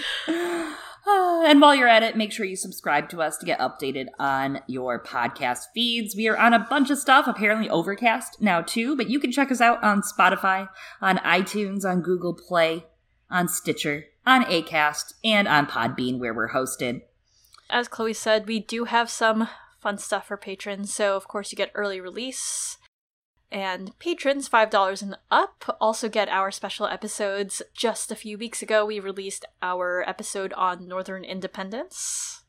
And while you're at it, make sure you subscribe to us to get updated on your podcast feeds. We are on a bunch of stuff, apparently Overcast now too, but you can check us out on Spotify, on iTunes, on Google Play, on Stitcher, on Acast, and on Podbean where we're hosted. As Chloe said, we do have some fun stuff for patrons, so of course you get early release. And patrons, $5 and up, also get our special episodes. Just a few weeks ago, we released our episode on Northern Independence.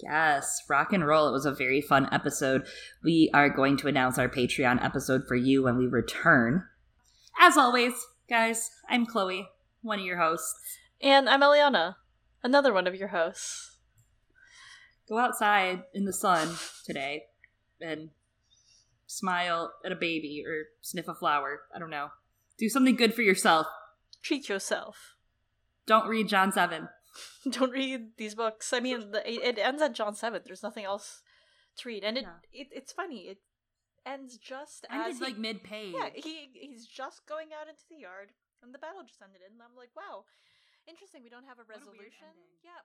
Yes, rock and roll. It was a very fun episode. We are going to announce our Patreon episode for you when we return. As always, guys, I'm Chloe, one of your hosts. And I'm Eliana, another one of your hosts. Go outside in the sun today and... smile at a baby or sniff a flower. I don't know. Do something good for yourself. Treat yourself. Don't read John 7. Don't read these books. I mean, it ends at John 7. There's nothing else to read. And it's funny. It ends just as like mid-page. Yeah, he's just going out into the yard and the battle just ended. And I'm like, wow, interesting. We don't have a resolution. Yeah.